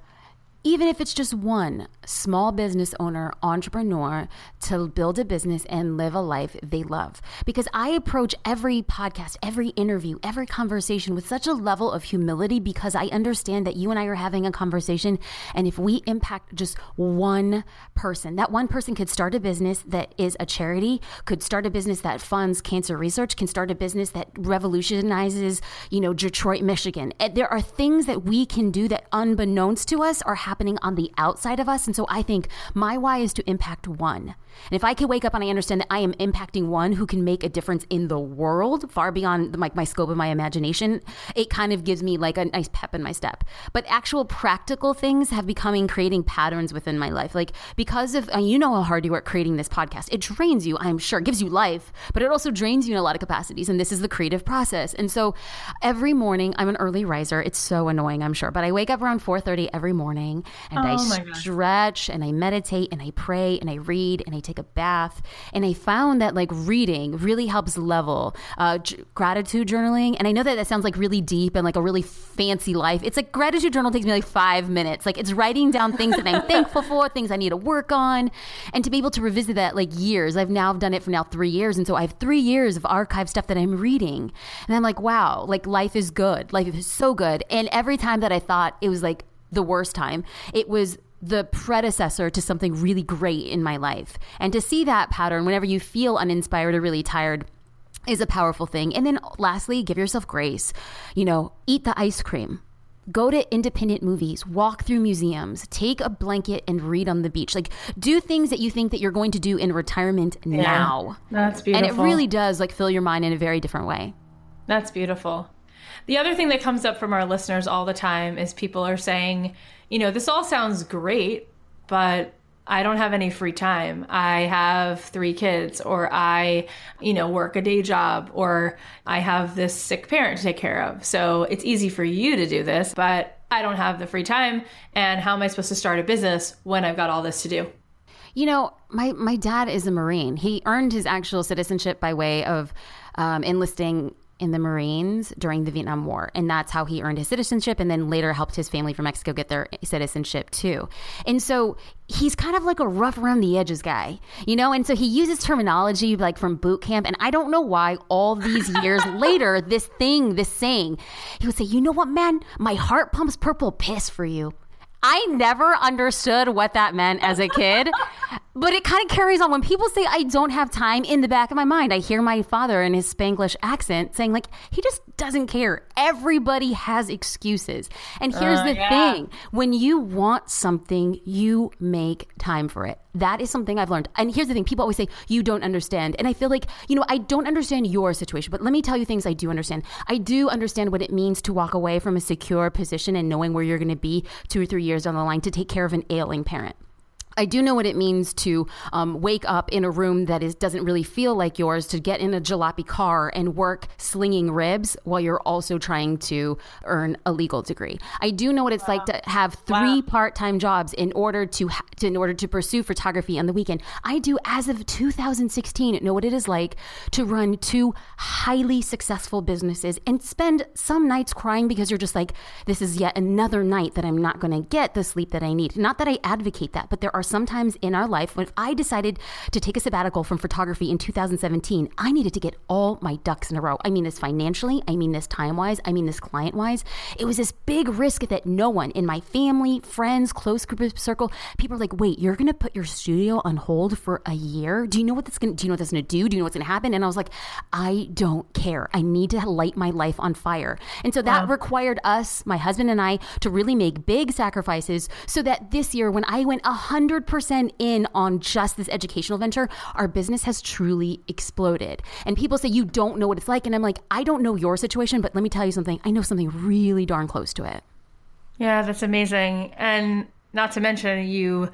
even if it's just one small business owner, entrepreneur, to build a business and live a life they love. Because I approach every podcast, every interview, every conversation with such a level of humility, because I understand that you and I are having a conversation. And if we impact just one person, that one person could start a business that is a charity, could start a business that funds cancer research, can start a business that revolutionizes, you know, Detroit, Michigan. There are things that we can do that unbeknownst to us are happening on the outside of us. And so I think my why is to impact one. And if I can wake up and I understand that I am impacting one who can make a difference in the world far beyond like my, my scope of my imagination, it kind of gives me like a nice pep in my step. But actual practical things have becoming creating patterns within my life. Like because of, you know how hard you work creating this podcast, it drains you, I'm sure. It gives you life, but it also drains you in a lot of capacities. And this is the creative process. And so every morning, I'm an early riser. It's so annoying, I'm sure. But I wake up around four thirty every morning and oh I stretch God. And I meditate and I pray and I read and I take a bath. And I found that like reading really helps level uh, j- gratitude journaling. And I know that that sounds like really deep and like a really fancy life. It's like gratitude journal takes me like five minutes. Like it's writing down things that I'm thankful for, things I need to work on. And to be able to revisit that like years, I've now done it for now three years. And so I have three years of archived stuff that I'm reading. And I'm like, wow, like life is good. Life is so good. And every time that I thought it was like the worst time, it was the predecessor to something really great in my life. And to see that pattern whenever you feel uninspired or really tired is a powerful thing. And then lastly, give yourself grace. You know, eat the ice cream. Go to independent movies, walk through museums, take a blanket and read on the beach. Like do things that you think that you're going to do in retirement yeah, now. That's beautiful. And it really does like fill your mind in a very different way. That's beautiful. The other thing that comes up from our listeners all the time is people are saying, you know, this all sounds great, but I don't have any free time. I have three kids, or I, you know, work a day job, or I have this sick parent to take care of. So it's easy for you to do this, but I don't have the free time. And how am I supposed to start a business when I've got all this to do? You know, my, my dad is a Marine. He earned his actual citizenship by way of um, enlisting in the Marines during the Vietnam War. And that's how he earned his citizenship, and then later helped his family from Mexico get their citizenship too. And so he's kind of like a rough around the edges guy, you know? And so he uses terminology like from boot camp. And I don't know why all these years later, this thing, this saying, he would say, you know what, man, my heart pumps purple piss for you. I never understood what that meant as a kid, but it kind of carries on. When people say I don't have time, in the back of my mind, I hear my father in his Spanglish accent saying like, he just doesn't care. Everybody has excuses. And here's uh, the yeah. thing. When you want something, you make time for it. That is something I've learned. And here's the thing. People always say, you don't understand. And I feel like, you know, I don't understand your situation, but let me tell you things I do understand. I do understand what it means to walk away from a secure position and knowing where you're going to be two or three years down the line to take care of an ailing parent. I do know what it means to um, wake up in a room that is doesn't really feel like yours, to get in a jalopy car and work slinging ribs while you're also trying to earn a legal degree. I do know what it's wow. like to have three wow. part-time jobs in order to, ha- to in order to pursue photography on the weekend. I do, as of two thousand sixteen, know what it is like to run two highly successful businesses and spend some nights crying because you're just like, this is yet another night that I'm not going to get the sleep that I need. Not that I advocate that, but there are sometimes in our life when I decided to take a sabbatical from photography in two thousand seventeen, I needed to get all my ducks in a row. I mean this financially, I mean this time-wise, I mean this client-wise. It was this big risk that no one in my family, friends, close group circle, people are like, wait, you're going to put your studio on hold for a year? Do you know what that's going to do? You know what that's going to do? Do you know what's going to happen? And I was like, I don't care. I need to light my life on fire. And so that wow. required us, my husband and I, to really make big sacrifices so that this year when I went one hundred percent one hundred percent in on just this educational venture, our business has truly exploded. And people say, you don't know what it's like. And I'm like, I don't know your situation, but let me tell you something. I know something really darn close to it. Yeah, that's amazing. And not to mention, you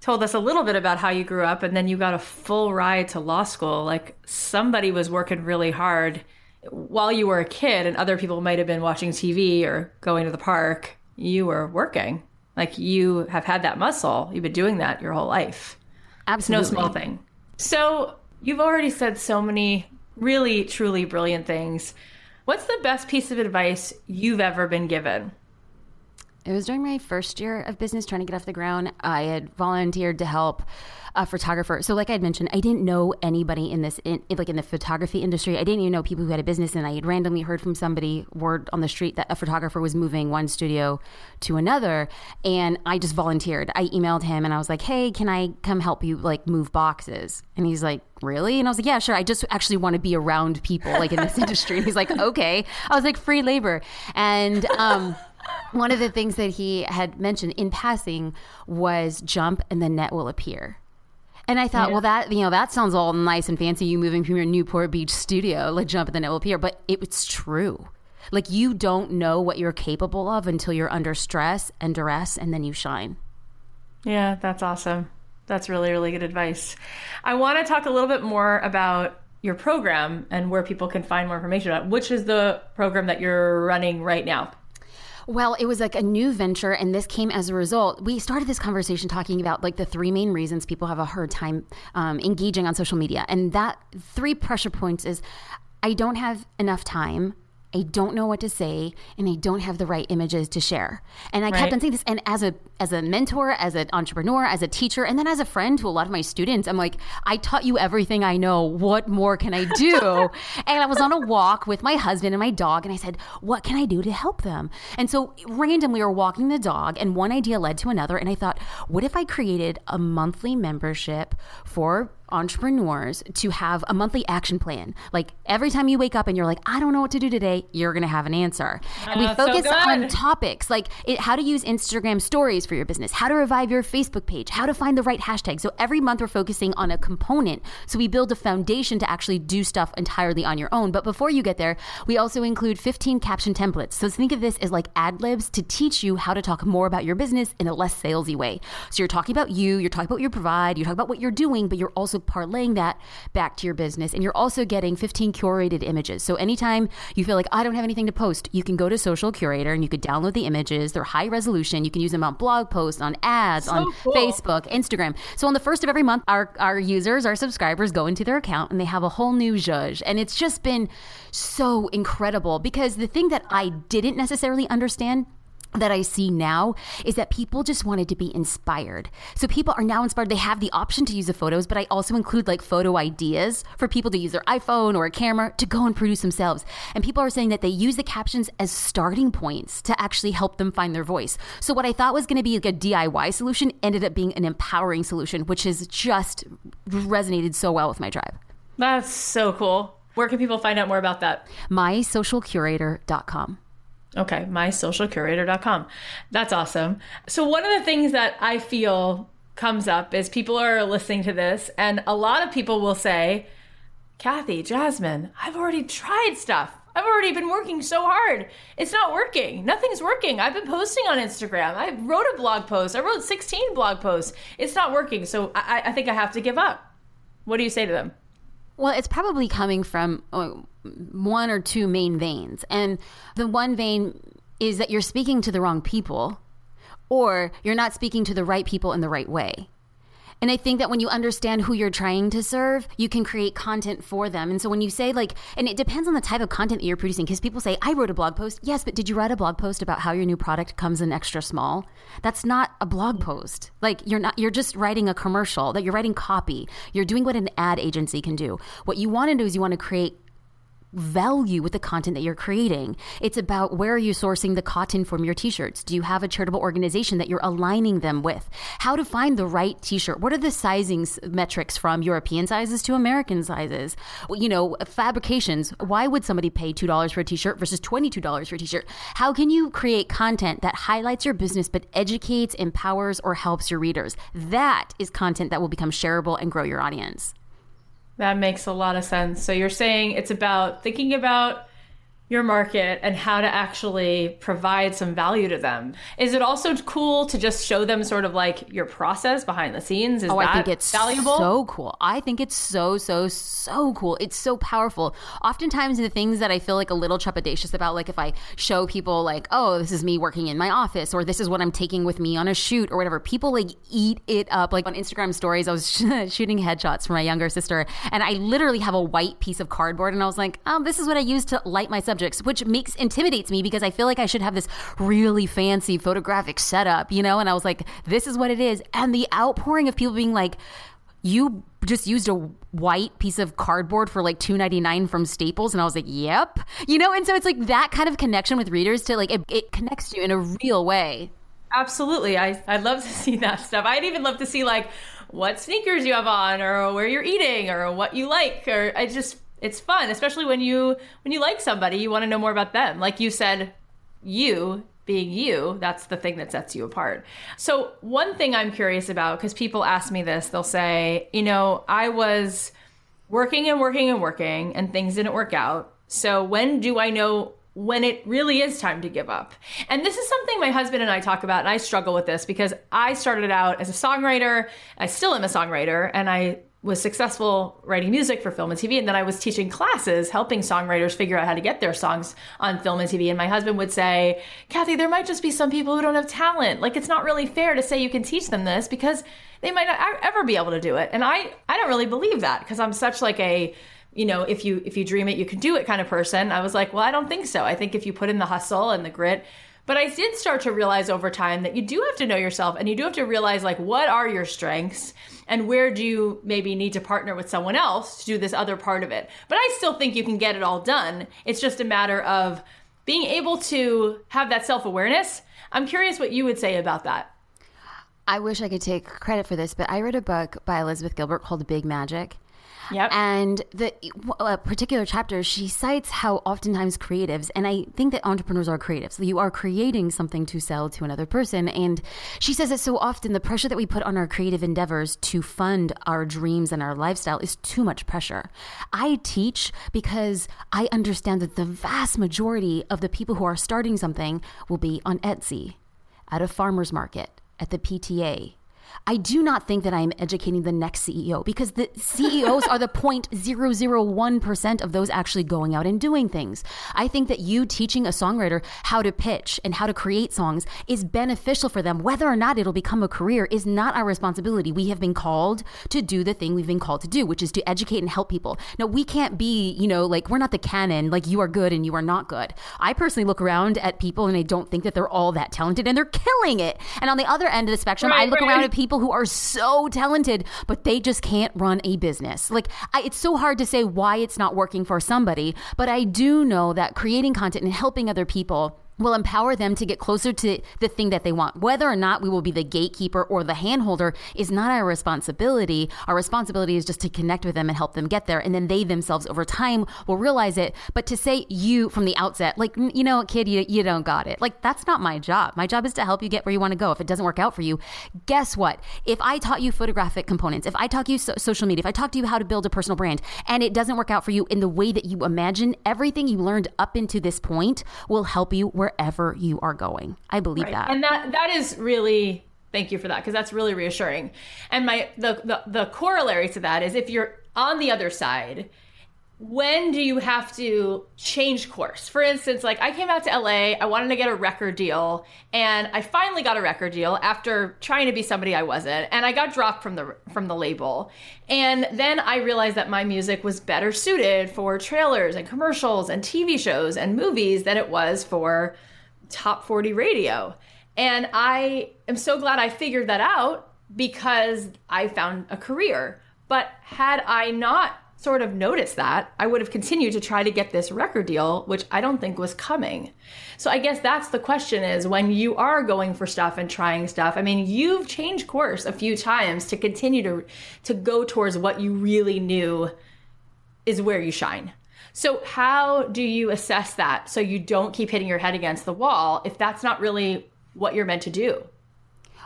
told us a little bit about how you grew up and then you got a full ride to law school. Like somebody was working really hard while you were a kid and other people might have been watching T V or going to the park. You were working. Like you have had that muscle. You've been doing that your whole life. Absolutely. No small thing. So you've already said so many really, truly brilliant things. What's the best piece of advice you've ever been given? It was during my first year of business trying to get off the ground. I had volunteered to help a photographer. So like I had mentioned, I didn't know anybody in this, in, like in the photography industry. I didn't even know people who had a business. And I had randomly heard from somebody, word on the street, that a photographer was moving one studio to another. And I just volunteered. I emailed him and I was like, hey, can I come help you like move boxes? And he's like, really? And I was like, yeah, sure. I just actually want to be around people like in this industry. And he's like, okay. I was like, free labor. And, um, one of the things that he had mentioned in passing was jump and the net will appear. And I thought, yeah. well, that, you know, that sounds all nice and fancy. You moving from your Newport Beach studio, like jump and the net will appear. But it, it's true. Like you don't know what you're capable of until you're under stress and duress, and then you shine. Yeah, that's awesome. That's really, really good advice. I want to talk a little bit more about your program and where people can find more information about, which is the program that you're running right now. Well, it was like a new venture, and this came as a result. We started this conversation talking about like the three main reasons people have a hard time um, engaging on social media. And that three pressure points is I don't have enough time, I don't know what to say, and I don't have the right images to share. And I right. kept on saying this. And as a as a mentor, as an entrepreneur, as a teacher, and then as a friend to a lot of my students, I'm like, I taught you everything I know. What more can I do? And I was on a walk with my husband and my dog, and I said, what can I do to help them? And so randomly we were walking the dog, and one idea led to another. And I thought, what if I created a monthly membership for entrepreneurs to have a monthly action plan? Like every time you wake up and you're like, I don't know what to do today, you're going to have an answer. And we focus on topics like it, how to use Instagram stories for your business, how to revive your Facebook page, how to find the right hashtag. So every month we're focusing on a component. So we build a foundation to actually do stuff entirely on your own. But before you get there, we also include fifteen caption templates. So think of this as like ad libs to teach you how to talk more about your business in a less salesy way. So you're talking about you, you're talking about what you provide, you're talking about what you're doing, but you're also parlaying that back to your business. And you're also getting fifteen curated images. So anytime you feel like I don't have anything to post, you can go to Social Curator and you could download the images. They're high resolution. You can use them on blog posts, on ads, so on cool. Facebook, Instagram. So on the first of every month, our, our users, our subscribers go into their account and they have a whole new zhuzh. And it's just been so incredible, because the thing that I didn't necessarily understand that I see now is that people just wanted to be inspired. So people are now inspired. They have the option to use the photos, but I also include like photo ideas for people to use their iPhone or a camera to go and produce themselves. And people are saying that they use the captions as starting points to actually help them find their voice. So what I thought was going to be like a D I Y solution ended up being an empowering solution, which has just resonated so well with my tribe. That's so cool. Where can people find out more about that? my social curator dot com. Okay, my social curator dot com. That's awesome. So one of the things that I feel comes up is people are listening to this, and a lot of people will say, Kathy, Jasmine, I've already tried stuff. I've already been working so hard. It's not working. Nothing's working. I've been posting on Instagram. I wrote a blog post. I wrote sixteen blog posts. It's not working. So I, I think I have to give up. What do you say to them? Well, it's probably coming from oh, one or two main veins. And the one vein is that you're speaking to the wrong people, or you're not speaking to the right people in the right way. And I think that when you understand who you're trying to serve, you can create content for them. And so when you say like, and it depends on the type of content that you're producing, because people say, I wrote a blog post. Yes, but did you write a blog post about how your new product comes in extra small? That's not a blog post. Like you're not, you're just writing a commercial, that you're writing copy. You're doing what an ad agency can do. What you want to do is you want to create value with the content that you're creating. It's about, where are you sourcing the cotton from your t-shirts? Do you have a charitable organization that you're aligning them with? How to find the right t-shirt? What are the sizing metrics from European sizes to American sizes? You know, fabrications. Why would somebody pay two dollars for a t-shirt versus twenty-two dollars for a t-shirt? How can you create content that highlights your business but educates, empowers, or helps your readers? That is content that will become shareable and grow your audience. That makes a lot of sense. So you're saying it's about thinking about your market and how to actually provide some value to them. Is it also cool to just show them sort of like your process behind the scenes? Is oh, that I think it's valuable? So cool. I think it's so, so, so cool. It's so powerful. Oftentimes the things that I feel like a little trepidatious about, like if I show people like, oh, this is me working in my office, or this is what I'm taking with me on a shoot or whatever, people like eat it up. Like on Instagram stories, I was shooting headshots for my younger sister, and I literally have a white piece of cardboard, and I was like, oh, this is what I use to light my subject. projects, which makes intimidates me because I feel like I should have this really fancy photographic setup, you know? And I was like, this is what it is. And the outpouring of people being like, you just used a white piece of cardboard for like two ninety-nine from Staples. And I was like, yep, you know? And so it's like that kind of connection with readers to like, it, it connects you in a real way. Absolutely. I, I'd love to see that stuff. I'd even love to see like what sneakers you have on or where you're eating or what you like, or I just, it's fun, especially when you, when you like somebody, you want to know more about them. Like you said, you being you, that's the thing that sets you apart. So one thing I'm curious about, because people ask me this, they'll say, you know, I was working and working and working and things didn't work out. So when do I know when it really is time to give up? And this is something my husband and I talk about, and I struggle with this because I started out as a songwriter. I still am a songwriter, and I was successful writing music for film and T V. And then I was teaching classes, helping songwriters figure out how to get their songs on film and T V. And my husband would say, Kathy, there might just be some people who don't have talent. Like, it's not really fair to say you can teach them this because they might not ever be able to do it. And I, I don't really believe that because I'm such like a, you know, if you if you dream it, you can do it kind of person. I was like, well, I don't think so. I think if you put in the hustle and the grit. But I did start to realize over time that you do have to know yourself, and you do have to realize like, what are your strengths and where do you maybe need to partner with someone else to do this other part of it? But I still think you can get it all done. It's just a matter of being able to have that self-awareness. I'm curious what you would say about that. I wish I could take credit for this, but I read a book by Elizabeth Gilbert called Big Magic. Yep. And the uh, particular chapter, she cites how oftentimes creatives, and I think that entrepreneurs are creatives, you are creating something to sell to another person. And she says that so often the pressure that we put on our creative endeavors to fund our dreams and our lifestyle is too much pressure. I teach because I understand that the vast majority of the people who are starting something will be on Etsy, at a farmer's market, at the P T A. I do not think that I am educating the next C E O because the C E Os are the zero point zero zero one percent of those actually going out and doing things. I think that you teaching a songwriter how to pitch and how to create songs is beneficial for them. Whether or not it'll become a career is not our responsibility. We have been called to do the thing we've been called to do, which is to educate and help people. Now, we can't be, you know, like we're not the canon, like you are good and you are not good. I personally look around at people and I don't think that they're all that talented and they're killing it. And on the other end of the spectrum, right, I look right. around at people people who are so talented, but they just can't run a business. Like, I, it's so hard to say why it's not working for somebody, but I do know that creating content and helping other people will empower them to get closer to the thing that they want. Whether or not we will be the gatekeeper or the handholder is not our responsibility. Our responsibility is just to connect with them and help them get there. And then they themselves over time will realize it. But to say you from the outset, like, you know, kid, you, you don't got it. Like, that's not my job. My job is to help you get where you want to go. If it doesn't work out for you, guess what? If I taught you photographic components, if I taught you so- social media, if I taught you how to build a personal brand, and it doesn't work out for you in the way that you imagine, everything you learned up into this point will help you wherever you are going. I believe right. that. And that, that is really, thank you for that, because that's really reassuring. And my the, the the corollary to that is if you're on the other side, when do you have to change course? For instance, like I came out to L A, I wanted to get a record deal, and I finally got a record deal after trying to be somebody I wasn't, and I got dropped from the from the label. And then I realized that my music was better suited for trailers and commercials and T V shows and movies than it was for top forty radio. And I am so glad I figured that out because I found a career. But had I not sort of noticed that, I would have continued to try to get this record deal, which I don't think was coming. So I guess that's the question is when you are going for stuff and trying stuff, I mean, you've changed course a few times to continue to, to go towards what you really knew is where you shine. So how do you assess that so you don't keep hitting your head against the wall if that's not really what you're meant to do?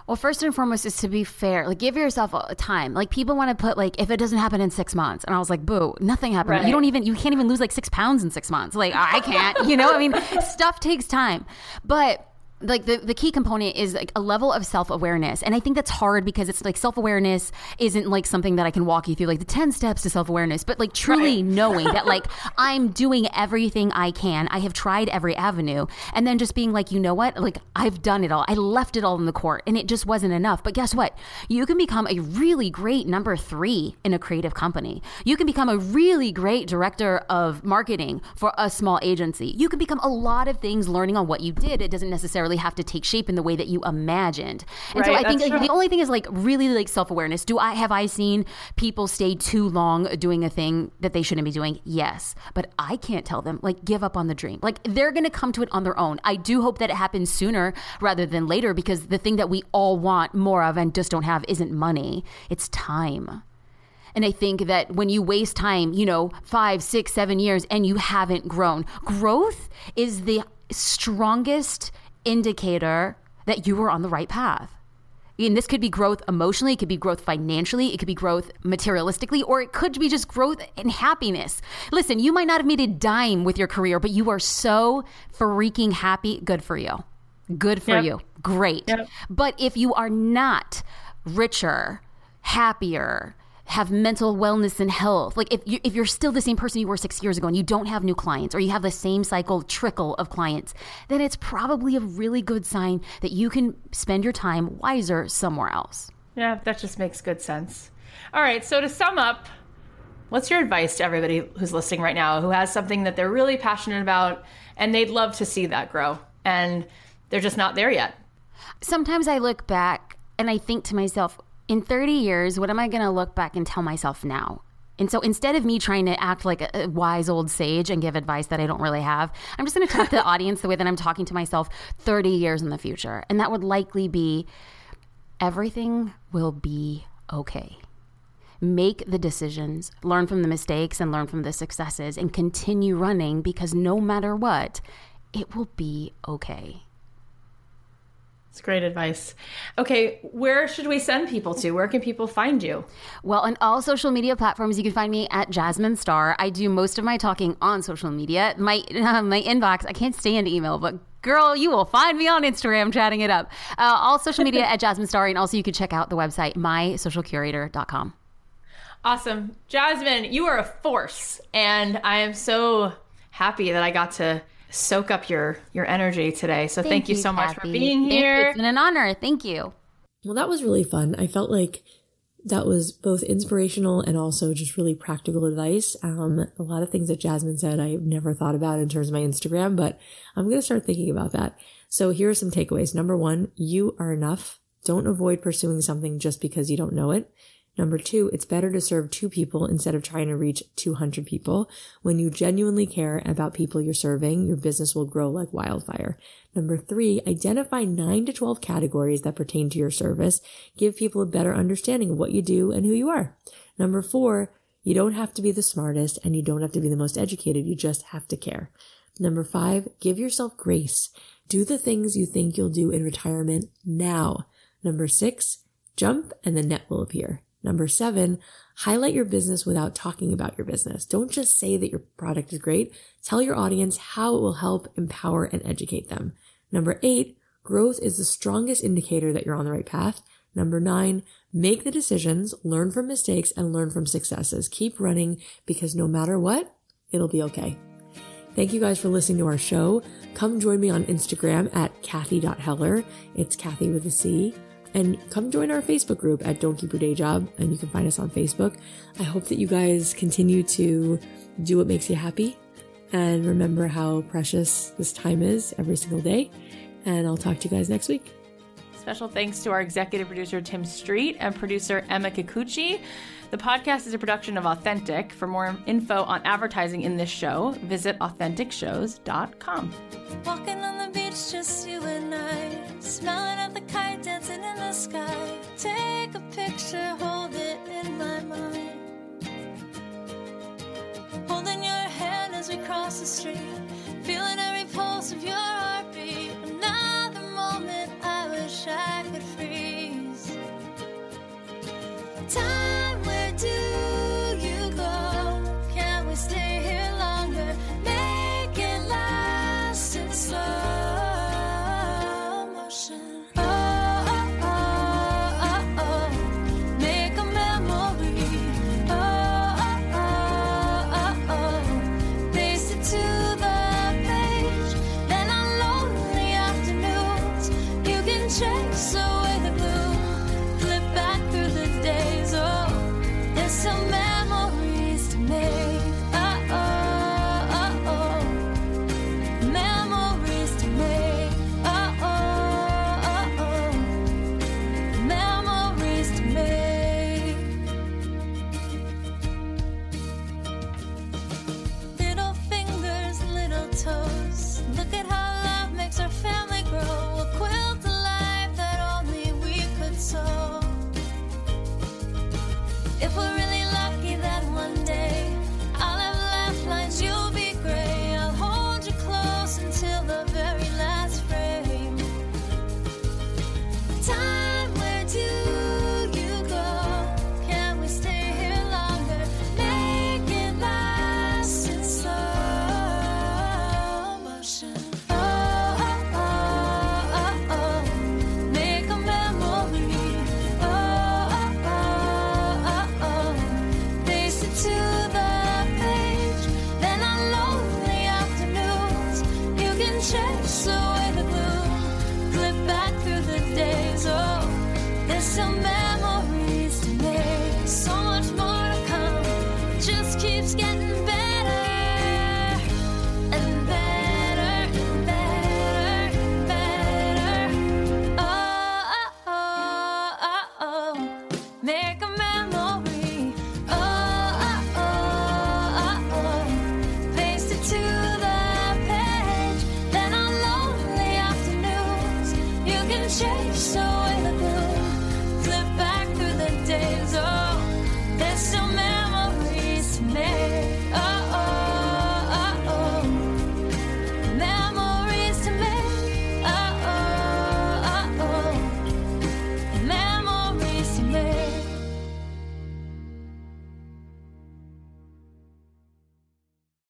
Well, first and foremost is to be fair. Like, give yourself a time. Like, people want to put, like, if it doesn't happen in six months. And I was like, boo, nothing happened. Right. You don't even, you can't even lose, like, six pounds in six months. Like, I can't, you know? I mean, stuff takes time. But like the, the key component is like a level of self-awareness. And I think that's hard because it's like self-awareness isn't like something that I can walk you through, like the ten steps to self-awareness, but like truly right. knowing that like I'm doing everything I can. I have tried every avenue. And then just being like, you know what? Like I've done it all. I left it all in the court and it just wasn't enough. But guess what? You can become a really great number three in a creative company. You can become a really great director of marketing for a small agency. You can become a lot of things learning on what you did. It doesn't necessarily have to take shape in the way that you imagined. And right, so I think like, the only thing is like really like self-awareness. Do I have I seen people stay too long doing a thing that they shouldn't be doing? Yes. But I can't tell them like give up on the dream. Like they're going to come to it on their own. I do hope that it happens sooner rather than later, because the thing that we all want more of and just don't have isn't money. It's time. And I think that when you waste time, you know, five, six, seven years and you haven't grown, growth is the strongest indicator that you were on the right path. And this could be growth emotionally, it could be growth financially, it could be growth materialistically, or it could be just growth and happiness. Listen, you might not have made a dime with your career, but you are so freaking happy. Good for you. Good for yep. you. Great. Yep. But if you are not richer, happier, have mental wellness and health. Like if, you, if you're still the same person you were six years ago and you don't have new clients or you have the same cycle trickle of clients, then it's probably a really good sign that you can spend your time wiser somewhere else. Yeah, that just makes good sense. All right, so to sum up, what's your advice to everybody who's listening right now who has something that they're really passionate about and they'd love to see that grow and they're just not there yet? Sometimes I look back and I think to myself, in thirty years, what am I going to look back and tell myself now? And so instead of me trying to act like a wise old sage and give advice that I don't really have, I'm just going to talk to the audience the way that I'm talking to myself thirty years in the future. And that would likely be, everything will be okay. Make the decisions, learn from the mistakes and learn from the successes and continue running, because no matter what, it will be okay. That's great advice. Okay, where should we send people to? Where can people find you? Well, on all social media platforms, you can find me at Jasmine Star. I do most of my talking on social media. My uh, my inbox, I can't stand email, but girl, you will find me on Instagram chatting it up. Uh, all social media at Jasmine Star, and also you can check out the website, my social curator dot com. Awesome. Jasmine, you are a force, and I am so happy that I got to soak up your your energy today. So thank, thank you, you so Kathy. much for being here. Thank, it's been an honor. Thank you. Well, that was really fun. I felt like that was both inspirational and also just really practical advice. Um, a lot of things that Jasmine said I've never thought about in terms of my Instagram, but I'm going to start thinking about that. So here are some takeaways. Number one, you are enough. Don't avoid pursuing something just because you don't know it. Number two, it's better to serve two people instead of trying to reach two hundred people. When you genuinely care about people you're serving, your business will grow like wildfire. Number three, identify nine to twelve categories that pertain to your service. Give people a better understanding of what you do and who you are. Number four, you don't have to be the smartest and you don't have to be the most educated. You just have to care. Number five, give yourself grace. Do the things you think you'll do in retirement now. Number six, jump and the net will appear. Number seven, highlight your business without talking about your business. Don't just say that your product is great. Tell your audience how it will help empower and educate them. Number eight, growth is the strongest indicator that you're on the right path. Number nine, make the decisions, learn from mistakes, and learn from successes. Keep running, because no matter what, it'll be okay. Thank you guys for listening to our show. Come join me on Instagram at kathy dot heller. It's Kathy with a C. And come join our Facebook group at Don't Keep Your Day Job, and you can find us on Facebook. I hope that you guys continue to do what makes you happy and remember how precious this time is every single day. And I'll talk to you guys next week. Special thanks to our executive producer, Tim Street, and producer, Emma Kikuchi. The podcast is a production of Authentic. For more info on advertising in this show, visit authentic shows dot com. Walking on the beach, just you and I, smiling at the kite, dancing in the sky. Take a picture, hold it in my mind. Holding your hand as we cross the street, feeling every pulse of your heartbeat. Another moment I wish I could freeze. Time. Do you go? Can we stay here longer? Make it last and slow. getting